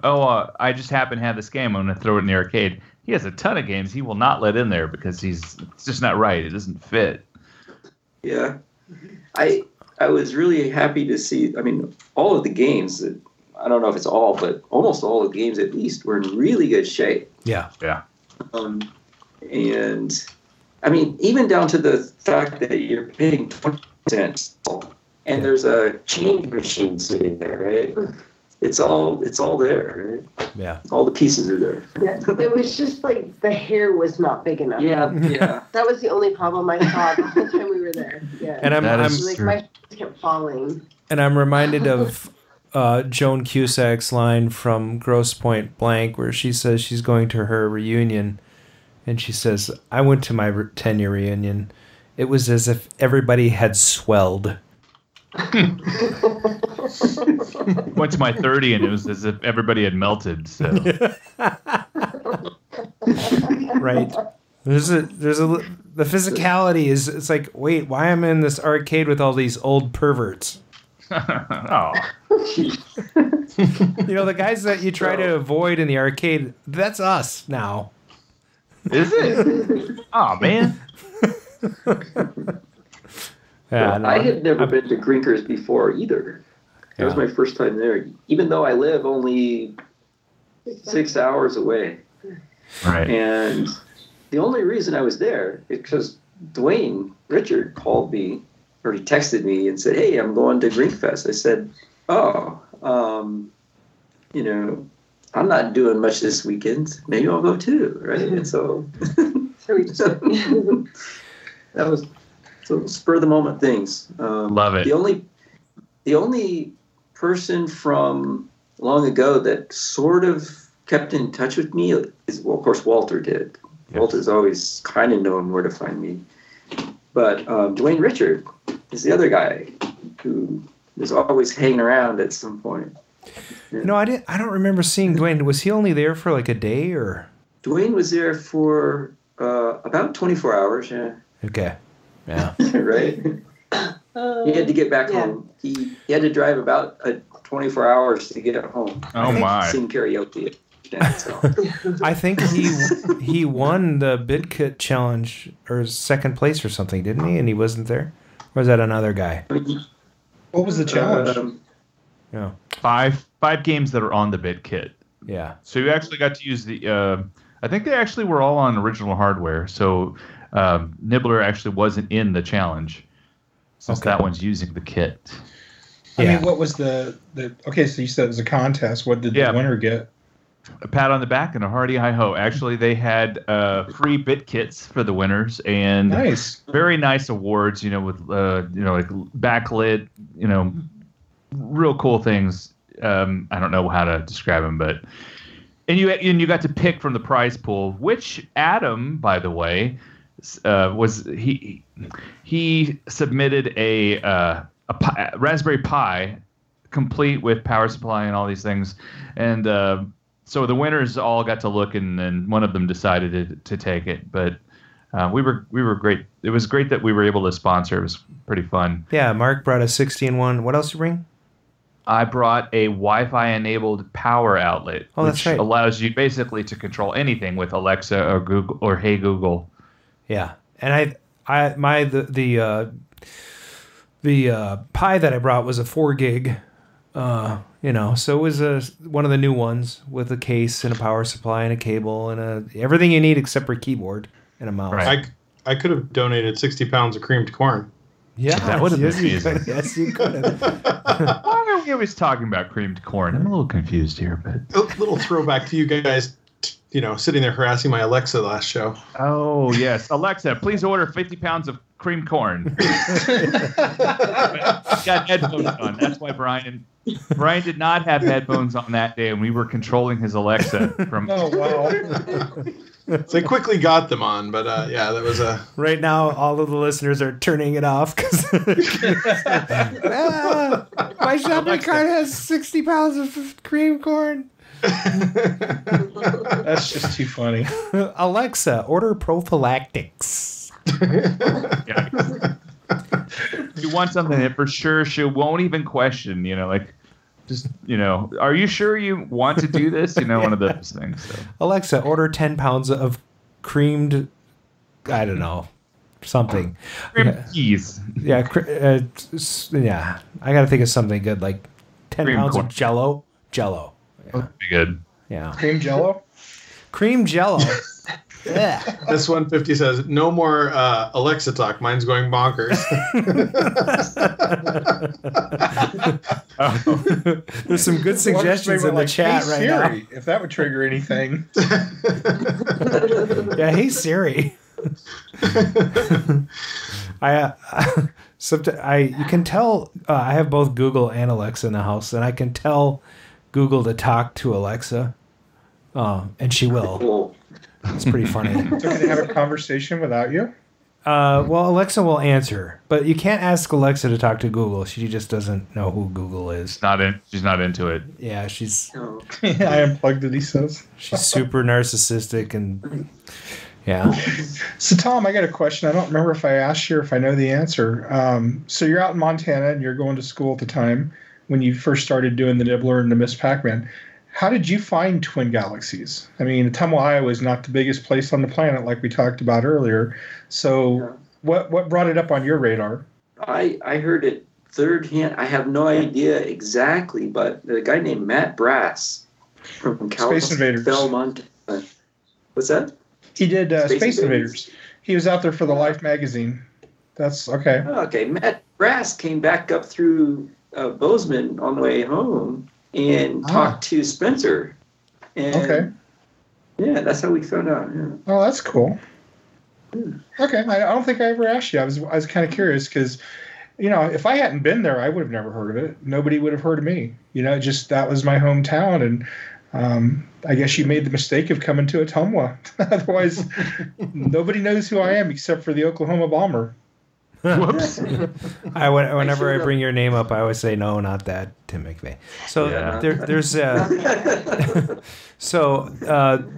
I just happen to have this game. I'm going to throw it in the arcade. He has a ton of games he will not let in there because it's just not right. It doesn't fit. Yeah. I was really happy to see, all of the games, that I don't know if it's all, but almost all of the games at least were in really good shape. Yeah. Yeah. Even down to the fact that you're paying 20 cents. And there's a change machine sitting there, right? It's all there, right? Yeah. All the pieces are there. Yeah. It was just like the hair was not big enough. Yeah. That was the only problem I saw the whole time we were there. Yeah. And my hair kept falling. And I'm reminded of Joan Cusack's line from Grosse Pointe Blank, where she says she's going to her reunion, and she says, "I went to my 10-year reunion. It was as if everybody had swelled." Went to my 30 and it was as if everybody had melted. So, right? The physicality is. It's like, wait, why am I in this arcade with all these old perverts? Oh, the guys that you try to avoid in the arcade. That's us now. Is it? Oh man. Yeah, I had never been to Grinkers before either. That was my first time there. Even though I live only 6 hours away. Right. And the only reason I was there is because Dwayne Richard called me, or he texted me and said, "Hey, I'm going to Greenfest." I said, "Oh, you know, I'm not doing much this weekend. Maybe I'll go too." Right. And so, that was so spur of the moment things. Love it. The only person from long ago that sort of kept in touch with me is, well, of course, Walter did. Yes. Walter's always kind of known where to find me. But Dwayne Richard is the other guy who is always hanging around at some point. Yeah. No, I don't remember seeing Dwayne. Was he only there for like a day or? Dwayne was there for about 24 hours. Yeah. Okay. Yeah. Right. He had to get back home. He had to drive about 24 hours to get home. Oh my! Sing karaoke. Yeah, so. I think he won the bid kit challenge or second place or something, didn't he? And he wasn't there. Or was that another guy? What was the challenge? Yeah. Five games that are on the bid kit. Yeah. So you actually got to use the. I think they actually were all on original hardware. So Nibbler actually wasn't in the challenge. Since that one's using the kit. I mean, what was the okay, so you said it was a contest. What did the winner get? A pat on the back and a hearty hi-ho. Actually, they had free bit kits for the winners and very nice awards, you know, with, you know, like backlit, you know, real cool things. I don't know how to describe them, but... And you got to pick from the prize pool, which Adam, by the way... He submitted a Raspberry Pi complete with power supply and all these things, and so the winners all got to look, and one of them decided to take it. But we were great. It was great that we were able to sponsor. It was pretty fun. Yeah, Mark brought a 60-in-1. What else did you bring? I brought a Wi-Fi enabled power outlet, which allows you basically to control anything with Alexa or Google or Hey Google. Yeah, and the Pi that I brought was a 4 gig, you know, so it was one of the new ones with a case and a power supply and a cable and everything you need except for a keyboard and a mouse. Right. I could have donated 60 pounds of creamed corn. Yeah, that would have been easy. Yes, you could have. Why are we always talking about creamed corn? I'm a little confused here, but a little throwback to you guys. You know, sitting there harassing my Alexa last show. Oh, yes. Alexa, please order 50 pounds of creamed corn. Got headphones on. That's why Brian did not have headphones on that day, and we were controlling his Alexa from. Oh, wow. So I quickly got them on, but yeah, that was a. Right now, all of the listeners are turning it off because. My shopping cart has 60 pounds of creamed corn. That's just too funny. Alexa, order prophylactics. You want something that for sure she won't even question, you know, like just, you know, are you sure you want to do this? You know, one of those things. So. Alexa, order 10 pounds of creamed, I don't know, something. Creamed peas. Yeah. Yeah. I got to think of something good, like 10 cream pounds corn. Of Jell-O. Yeah. That'd be good. Yeah. Cream Jell-O? Cream Jell-O. Yeah. This 150 says, no more Alexa talk. Mine's going bonkers. Oh. There's some good suggestions in the chat right now. If that would trigger anything. Yeah, hey Siri. You can tell I have both Google and Alexa in the house, and I can tell Google to talk to Alexa, and she will. It's pretty funny. So can they have a conversation without you? Well, Alexa will answer, but you can't ask Alexa to talk to Google. She just doesn't know who Google is. She's not into it. Yeah, she's... I unplugged it, he says. She's super narcissistic and... Yeah. So, Tom, I got a question. I don't remember if I asked you or if I know the answer. So you're out in Montana and you're going to school at the time. When you first started doing the Nibbler and the Ms. Pac-Man, how did you find Twin Galaxies? I mean, Ottumwa, Iowa is not the biggest place on the planet, like we talked about earlier. So what brought it up on your radar? I heard it third hand. I have no idea exactly, but a guy named Matt Brass from Space Invaders. Belmont. What's that? He did Space Invaders. He was out there for the Life magazine. That's okay. Oh, okay. Matt Brass came back up through Bozeman on the way home and talked to Spencer. And, okay. Yeah, that's how we found out. Yeah. Oh, that's cool. Yeah. Okay. I don't think I ever asked you. I was kind of curious because, you know, if I hadn't been there, I would have never heard of it. Nobody would have heard of me. You know, just that was my hometown. And I guess you made the mistake of coming to Ottumwa. Otherwise, nobody knows who I am except for the Oklahoma bomber. Whoops. Whenever I bring your name up, I always say, no, not that, Tim McVeigh. So yeah. So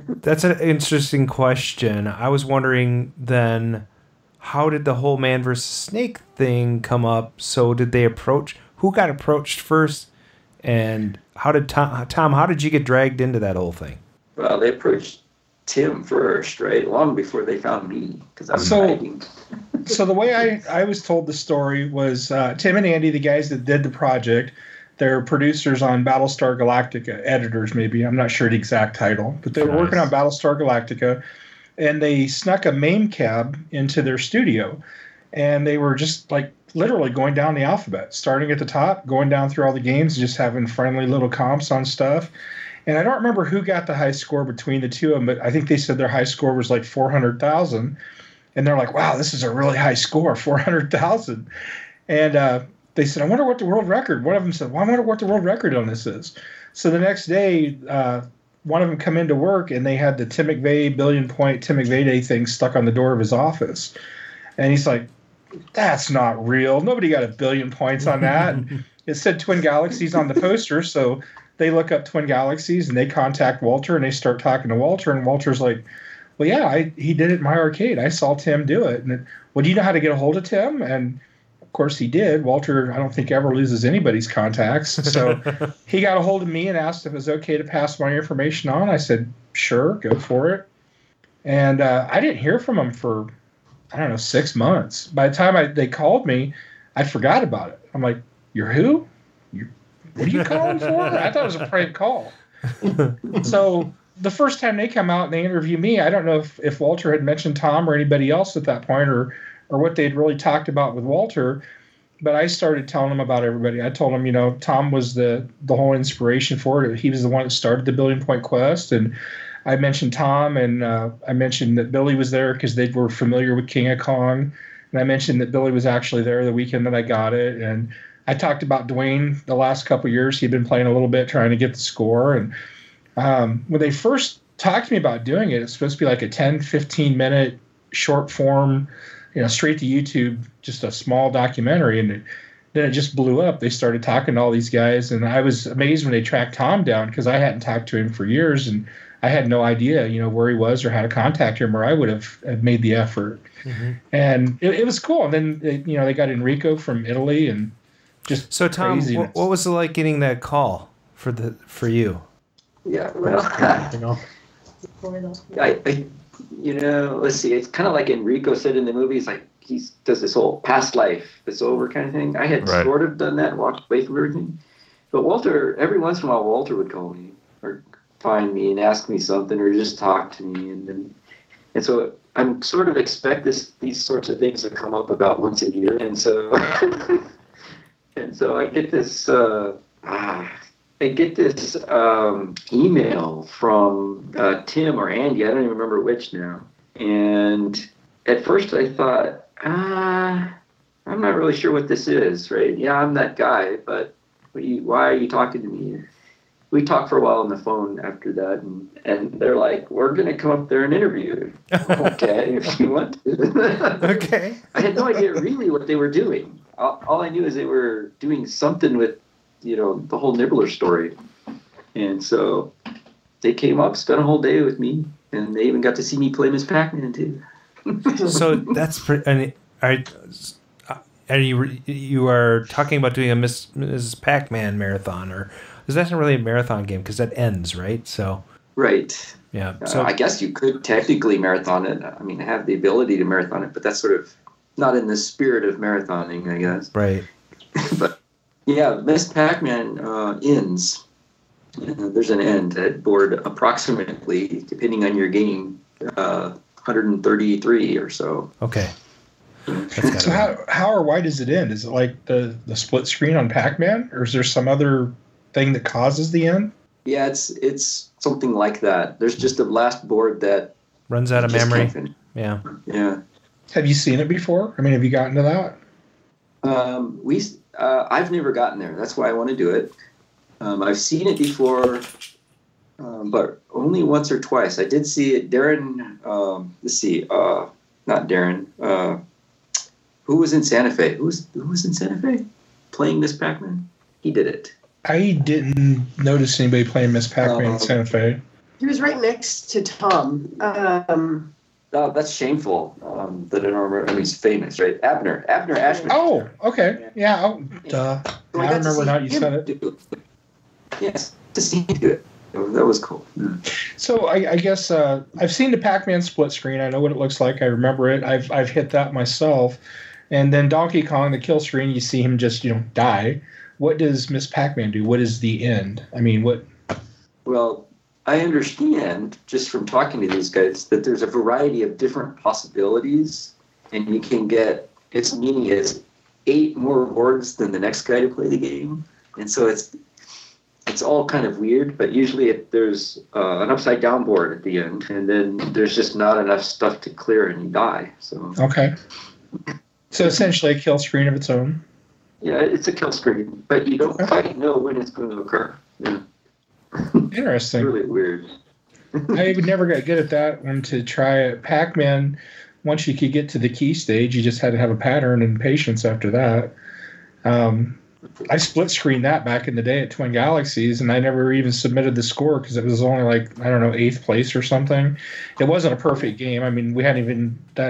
that's an interesting question. I was wondering then, how did the whole Man vs. Snake thing come up? So did they approach? Who got approached first? And how did Tom? How did you get dragged into that whole thing? Well, they approached Tim first, right? Long before they found me, because I was hiding. So the way I was told the story was Tim and Andy, the guys that did the project, they're producers on Battlestar Galactica, editors maybe. I'm not sure the exact title, but they were working on Battlestar Galactica, and they snuck a MAME cab into their studio, and they were just like literally going down the alphabet, starting at the top, going down through all the games, just having friendly little comps on stuff. And I don't remember who got the high score between the two of them, but I think they said their high score was like 400,000. And they're like, wow, this is a really high score, 400,000. And they said, I wonder what the world record. One of them said, well, I wonder what the world record on this is. So the next day, one of them come into work, and they had the Tim McVeigh billion-point Tim McVeigh Day thing stuck on the door of his office. And he's like, that's not real. Nobody got 1 billion points on that. And it said Twin Galaxies on the poster, so they look up Twin Galaxies, and they contact Walter, and they start talking to Walter, and Walter's like, well, yeah, he did it in my arcade. I saw Tim do it. And well, do you know how to get a hold of Tim? And, of course, he did. Walter, I don't think, ever loses anybody's contacts. So he got a hold of me and asked if it was okay to pass my information on. I said, sure, go for it. And I didn't hear from him for, I don't know, 6 months. By the time they called me, I forgot about it. I'm like, you're who? What are you calling for? I thought it was a prank call. So the first time they come out and they interview me, I don't know if Walter had mentioned Tom or anybody else at that point or what they'd really talked about with Walter, but I started telling them about everybody. I told them, you know, Tom was the whole inspiration for it. He was the one that started the Billion Point Quest, and I mentioned Tom, and I mentioned that Billy was there because they were familiar with King of Kong, and I mentioned that Billy was actually there the weekend that I got it, and I talked about Dwayne the last couple of years. He'd been playing a little bit trying to get the score, and when they first talked to me about doing it, it's supposed to be like a 10, 15-minute short form, you know, straight to YouTube, just a small documentary, and then it just blew up. They started talking to all these guys, and I was amazed when they tracked Tom down because I hadn't talked to him for years, and I had no idea, you know, where he was or how to contact him, or I would have made the effort. Mm-hmm. And it was cool. And then, you know, they got Enrico from Italy and just so Tom, what was it like getting that call for you? Yeah, well, I you know, let's see. It's kind of like Enrico said in the movies, like he does this whole past life is over kind of thing. I had sort of done that, walked away from everything. But Walter, every once in a while, Walter would call me or find me and ask me something or just talk to me. And so I'm sort of expect these sorts of things to come up about once a year. And so I get this email from Tim or Andy. I don't even remember which now. And at first I thought, I'm not really sure what this is, right? Yeah, I'm that guy, but why are you talking to me? We talked for a while on the phone after that, and they're like, we're going to come up there and interview. Okay, if you want to. Okay. I had no idea really what they were doing. All I knew is they were doing something with, you know, the whole Nibbler story. And so they came up, spent a whole day with me, and they even got to see me play Ms. Pac-Man, too. So that's pretty... Are you are talking about doing a Mrs. Pac-Man marathon, or... Because that's not really a marathon game, because that ends, right? So right. Yeah. So I guess you could technically marathon it. I mean, I have the ability to marathon it, but that's sort of not in the spirit of marathoning, I guess. Right. But yeah, Ms. Pac-Man ends There's an end at board approximately, depending on your game, 133 or so. Okay. So how or why does it end? Is it like the split screen on Pac-Man, or is there some other thing that causes the end? Yeah, it's something like that. There's just a last board that runs out of memory. Yeah. Yeah. Have you seen it before? I mean, have you gotten to that? I've never gotten there. That's why I want to do it. I've seen it before, but only once or twice. I did see it. Darren, not Darren. Who was in Santa Fe? Who was in Santa Fe playing Ms. Pac-Man? He did it. I didn't notice anybody playing Ms. Pac-Man in Santa Fe. He was right next to Tom. Oh, that's shameful. That I don't remember. I mean, he's famous, right? Abner Ashman. Oh, okay. Yeah. I don't remember how you said it. Yes, to see you do it. That was cool. So I guess I've seen the Pac-Man split screen. I know what it looks like. I remember it. I've hit that myself. And then Donkey Kong, the kill screen, you see him just die. What does Ms. Pac-Man do? What is the end? I mean, what? Well, I understand just from talking to these guys that there's a variety of different possibilities, and you can get its meaning is 8 more boards than the next guy to play the game, and so it's all kind of weird. But usually there's an upside down board at the end, and then there's just not enough stuff to clear, and you die. So okay, so essentially a kill screen of its own. Yeah, it's a kill screen, but you don't quite know when it's going to occur. Yeah. Interesting. Really weird. I would never get good at that one to try it. Pac-Man, once you could get to the key stage, you just had to have a pattern and patience after that. I split screened that back in the day at Twin Galaxies, and I never even submitted the score because it was only like, I don't know, 8th place or something. It wasn't a perfect game. I mean, that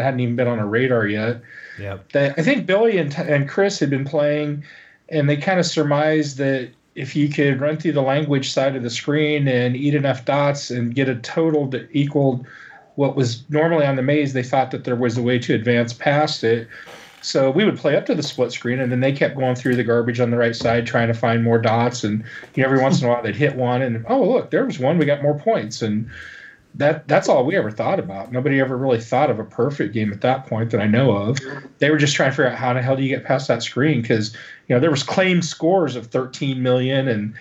hadn't even been on our radar yet. Yeah. I think Billy and Chris had been playing, and they kind of surmised that if you could run through the language side of the screen and eat enough dots and get a total that equaled what was normally on the maze, they thought that there was a way to advance past it. So we would play up to the split screen, and then they kept going through the garbage on the right side trying to find more dots. And every once in a while they'd hit one, and oh, look, there was one. We got more points. And that's all we ever thought about. Nobody ever really thought of a perfect game at that point that I know of. They were just trying to figure out how the hell do you get past that screen, because there was claimed scores of 13 million, and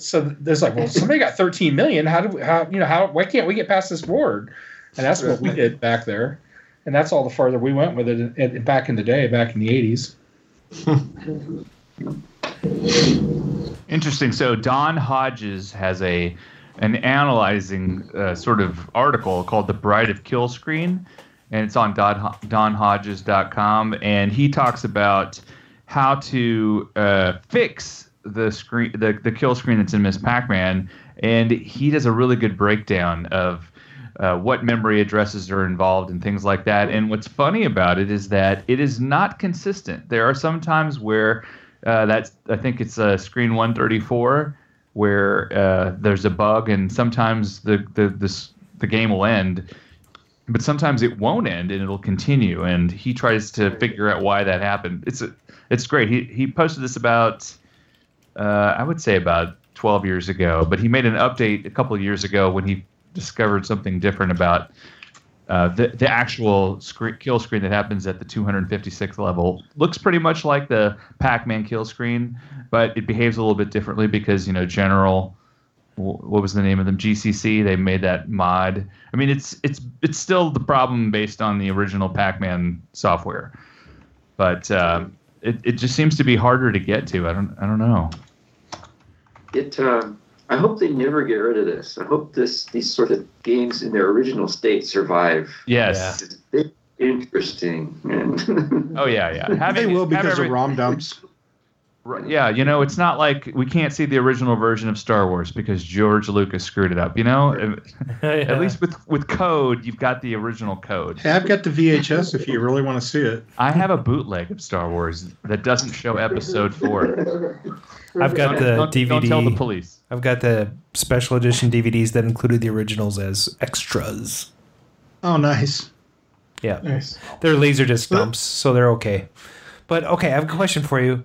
so there's like, well, somebody got 13 million. Why can't we get past this board? And that's what we did back there, and that's all the farther we went with it back in the day, back in the 80s. Interesting. So Don Hodges has an analyzing sort of article called The Bride of Kill Screen, and it's on donhodges.com, and he talks about how to fix the kill screen that's in Ms. Pac-Man, and he does a really good breakdown of what memory addresses are involved and things like that. And what's funny about it is that it is not consistent. There are some times where I think it's screen 134, where there's a bug, and sometimes the game will end, but sometimes it won't end and it'll continue. And he tries to figure out why that happened. It's great. He posted this about I would say about 12 years ago, but he made an update a couple of years ago when he discovered something different about the actual kill screen that happens at the 256th level. Looks pretty much like the Pac-Man kill screen, but it behaves a little bit differently because, what was the name of them? GCC. They made that mod. I mean, it's still the problem based on the original Pac-Man software, but it just seems to be harder to get to. I don't know. I hope they never get rid of this. I hope these sort of games in their original state survive. Yes. It's big, interesting. And oh, yeah. They will, because of ROM dumps. Yeah, it's not like we can't see the original version of Star Wars because George Lucas screwed it up, Yeah. At least with code, you've got the original code. Hey, I've got the VHS if you really want to see it. I have a bootleg of Star Wars that doesn't show episode 4. I've got the DVD. Don't tell the police. I've got the special edition DVDs that included the originals as extras. Oh, nice. Yeah. Nice. They're Laserdisc dumps, so they're okay. But, okay, I have a question for you.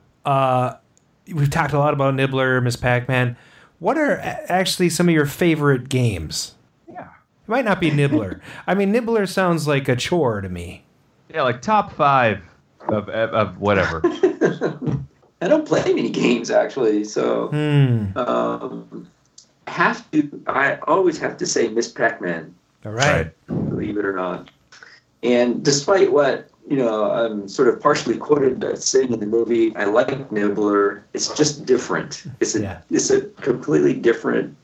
we've talked a lot about Nibbler, Ms. Pac-Man. What are actually some of your favorite games? Yeah. It might not be Nibbler. I mean, Nibbler sounds like a chore to me. Yeah, like top five of whatever. I don't play many games, actually, so I always have to say Ms. Pac-Man. All right. Believe it or not. And despite what, I'm sort of partially quoted as saying in the movie, I like Nibbler. It's just different. It's a completely different,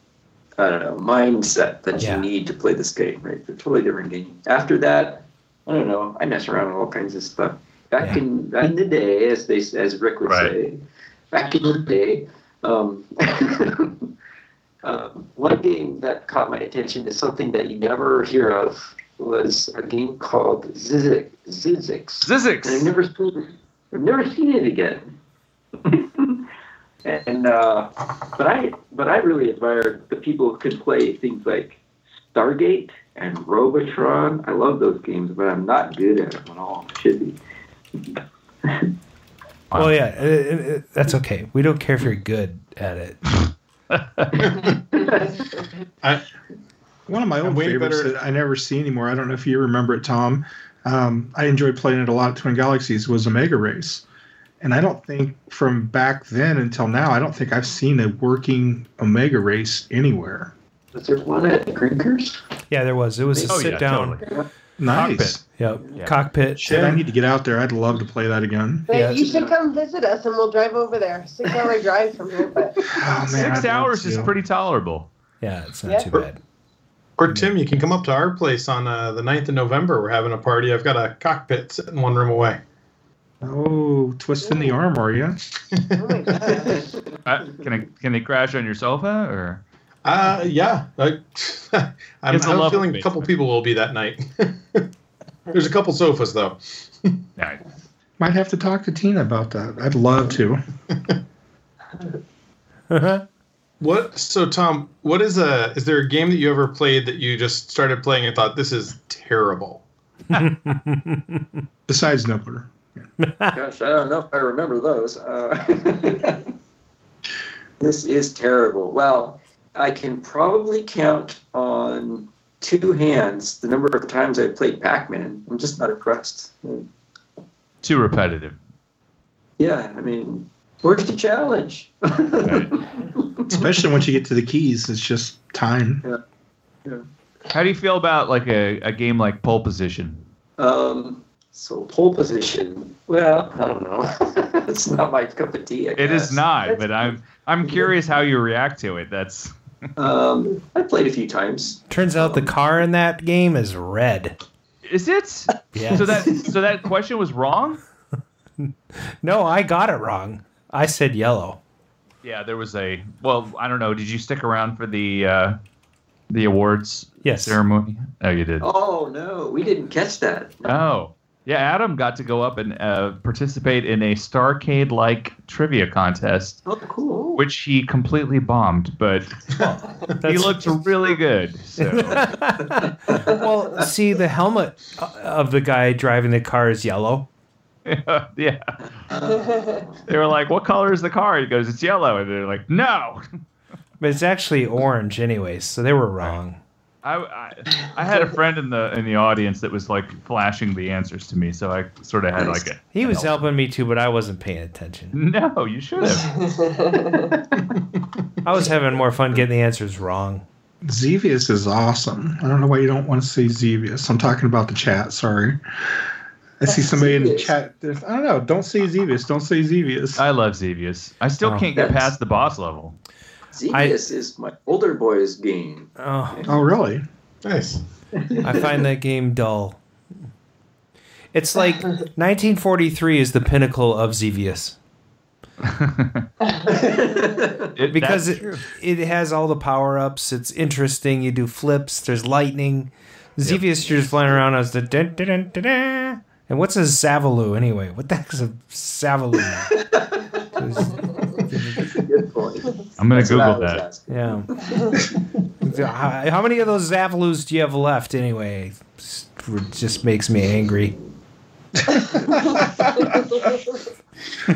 mindset that you need to play this game, right? It's a totally different game. After that, I don't know. I mess around with all kinds of stuff. Back in the day, as Rick would say, back in the day, one game that caught my attention is something that you never hear of. Was a game called Zizix. And I've never seen it again. And but I really admire the people who could play things like Stargate and Robotron. I love those games, but I'm not good at them at all. I should be. Oh yeah, that's okay. We don't care if you're good at it. One of my own favorites that I never see anymore, I don't know if you remember it, Tom, I enjoyed playing it a lot at Twin Galaxies, was Omega Race. And I don't think from back then until now, I don't think I've seen a working Omega Race anywhere. Was there one at Grinkers? Yeah, there was. It was a sit-down. Yeah, totally. Nice. Cockpit. Yep. Yeah. Cockpit. Shit, I need to get out there. I'd love to play that again. Hey, you should come visit us and we'll drive over there. 6-hour drive from here. But... 6 hours is pretty tolerable. Yeah, it's not too bad. Or, Tim, you can come up to our place on the 9th of November. We're having a party. I've got a cockpit sitting one room away. Oh, twisting the arm, are you? Can they crash on your sofa? Or? Yeah. I'm feeling a couple people will be that night. There's a couple sofas, though. Nice. Might have to talk to Tina about that. I'd love to. What? So, Tom, what is is there a game that you ever played that you just started playing and thought, this is terrible? Besides Nibbler. Gosh, I don't know if I remember those. This is terrible. Well, I can probably count on two hands the number of times I played Pac-Man. I'm just not impressed. Too repetitive. Yeah, I mean... Where's the challenge? Right. Especially once you get to the keys, it's just time. Yeah. How do you feel about like a game like Pole Position? So Pole Position. Well, I don't know. It's not my cup of tea. It is not, but I'm curious how you react to it. That's. I played a few times. Turns out the car in that game is red. Is it? Yeah. So that question was wrong? No, I got it wrong. I said yellow. Yeah, there was I don't know. Did you stick around for the awards ceremony? Oh, you did. Oh, no. We didn't catch that. No. Oh. Yeah, Adam got to go up and participate in a Starcade-like trivia contest. Oh, cool. Which he completely bombed, but he looked really good. So. Well, see, the helmet of the guy driving the car is yellow. Yeah. They were like, what color is the car? He goes, it's yellow. And they're like, no. But it's actually orange anyways, so they were wrong. I had a friend in the audience that was like flashing the answers to me, so I sort of had like a... He was helping me too, but I wasn't paying attention. No, you should have. I was having more fun getting the answers wrong. Xevious is awesome. I don't know why you don't want to see Xevious. I'm talking about the chat, sorry. I see somebody in the chat. I don't know. Don't say Xevious. Don't say Xevious. I love Xevious. I still can't get past the boss level. Xevious is my older boy's game. Oh, really? Nice. I find that game dull. It's like 1943 is the pinnacle of Xevious. Because it has all the power-ups. It's interesting. You do flips. There's lightning. Xevious, you're just flying around as the... Dun-dun-dun-dun-dun. And what's a Zavaloo anyway? What the heck is a Zavaloo? I'm going to Google that. Yeah. How many of those Zavaloos do you have left anyway? It just makes me angry. Now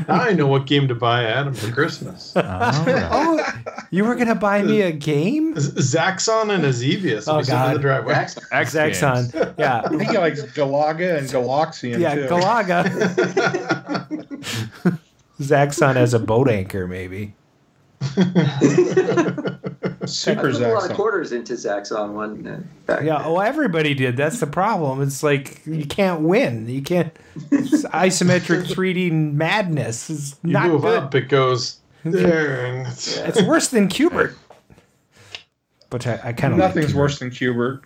I know what game to buy Adam for Christmas. Right. Oh, you were going to buy me a game? Zaxxon and Azevius. Oh, God. In the driveway. Zaxxon. Yeah. I think he likes Galaga and Galaxian, yeah, too. Yeah, Galaga. Zaxxon as a boat anchor, maybe. Super Zaxxon. A lot of quarters into Zaxxon one. Yeah, oh, everybody did. That's the problem. It's like you can't win. You can't. It's isometric 3D madness. It's not good. You move up, it goes there. It's worse than Qbert. But I kind of nothing's like worse than Qbert.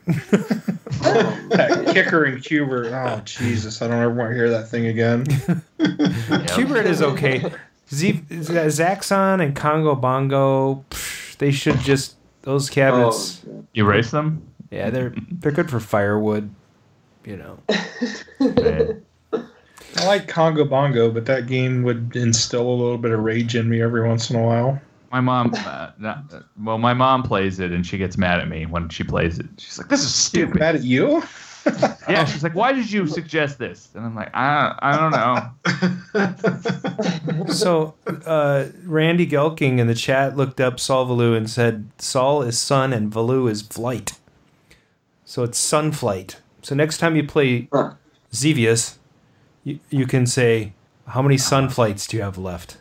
That kicker in Qbert. Oh Jesus! I don't ever want to hear that thing again. Qbert is okay. Zaxxon and Congo Bongo, they should just those cabinets. Oh, yeah. Erase them? Yeah, they're good for firewood, you know. I like Congo Bongo, but that game would instill a little bit of rage in me every once in a while. My mom, my mom plays it, and she gets mad at me when she plays it. She's like, "This is stupid." Mad at you? Yeah, she's like, "Why did you suggest this?" And I'm like, I don't know. So Randy Gelking in the chat looked up Sol Valoo and said Sol is sun and Valoo is flight. So it's sun flight. So next time you play Xevious, you can say, how many sun flights do you have left?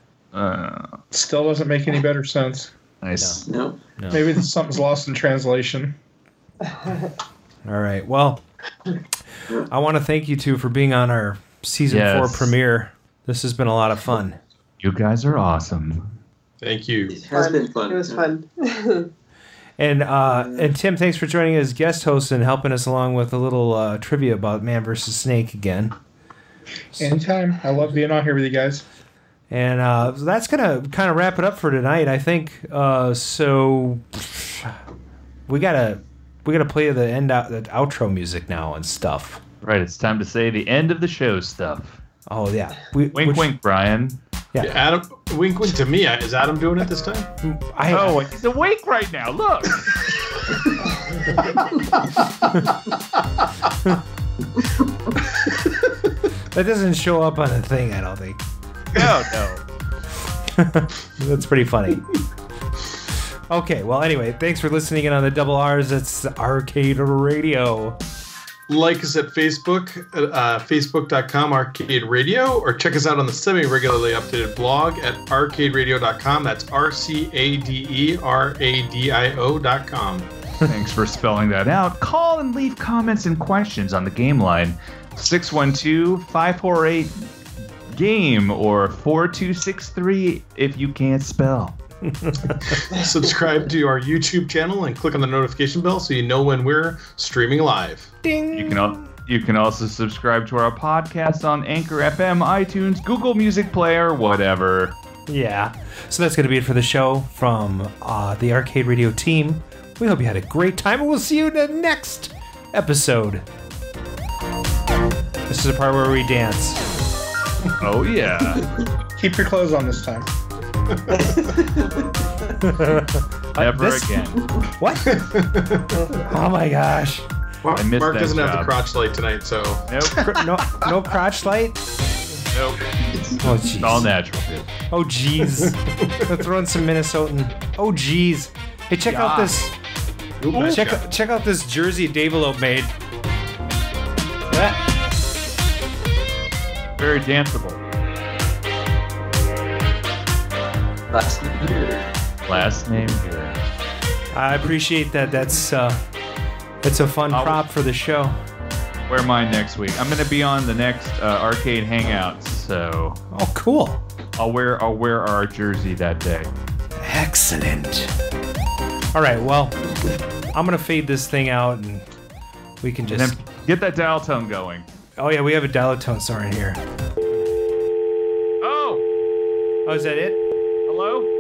Still doesn't make any better sense. Nice. No. Maybe something's lost in translation. All right, well, I want to thank you two for being on our season 4 premiere. This has been a lot of fun. You guys are awesome. Thank you. It has been fun. It was fun. And Tim, thanks for joining us as guest host and helping us along with a little trivia about Man vs. Snake again. Anytime. I love being on here with you guys. And that's going to kind of wrap it up for tonight, I think. So we gotta play the outro music now and stuff. Right, it's time to say the end of the show stuff. Oh yeah, wink, Brian. Yeah, Adam, wink to me. Is Adam doing it this time? He's awake right now. Look. That doesn't show up on a thing, I don't think. No. That's pretty funny. Okay, well, anyway, thanks for listening in on the Double R's. That's Arcade Radio. Like us at Facebook, facebook.com Arcade Radio, or check us out on the semi-regularly updated blog at arcaderadio.com. That's RCADERADIO.com. Thanks for spelling that out. Call and leave comments and questions on the game line, 612-548-GAME or 4263 if you can't spell. Subscribe to our YouTube channel and click on the notification bell so you know when we're streaming live. Ding. You can also subscribe to our podcast on Anchor FM, iTunes, Google Music Player, whatever. Yeah. So that's going to be it for the show from the Arcade Radio team. We hope you had a great time, and we'll see you in the next episode. This is the part where we dance. Oh, yeah. Keep your clothes on this time. Never again. What? Oh my gosh! Mark doesn't have the crotch light tonight, so nope. No crotch light. Nope. Oh jeez. All natural. Dude. Oh jeez. Throw in some Minnesotan. Oh jeez. Hey, check out this. Ooh, nice check out this jersey Davelo made. Very danceable. Last name here. I appreciate that. That's a fun prop for the show. Wear mine next week. I'm going to be on the next arcade hangout. So. Oh, cool. I'll wear our jersey that day. Excellent. All right. Well, I'm going to fade this thing out, and we can just get that dial tone going. Oh yeah, we have a dial tone star in here. Oh, is that it?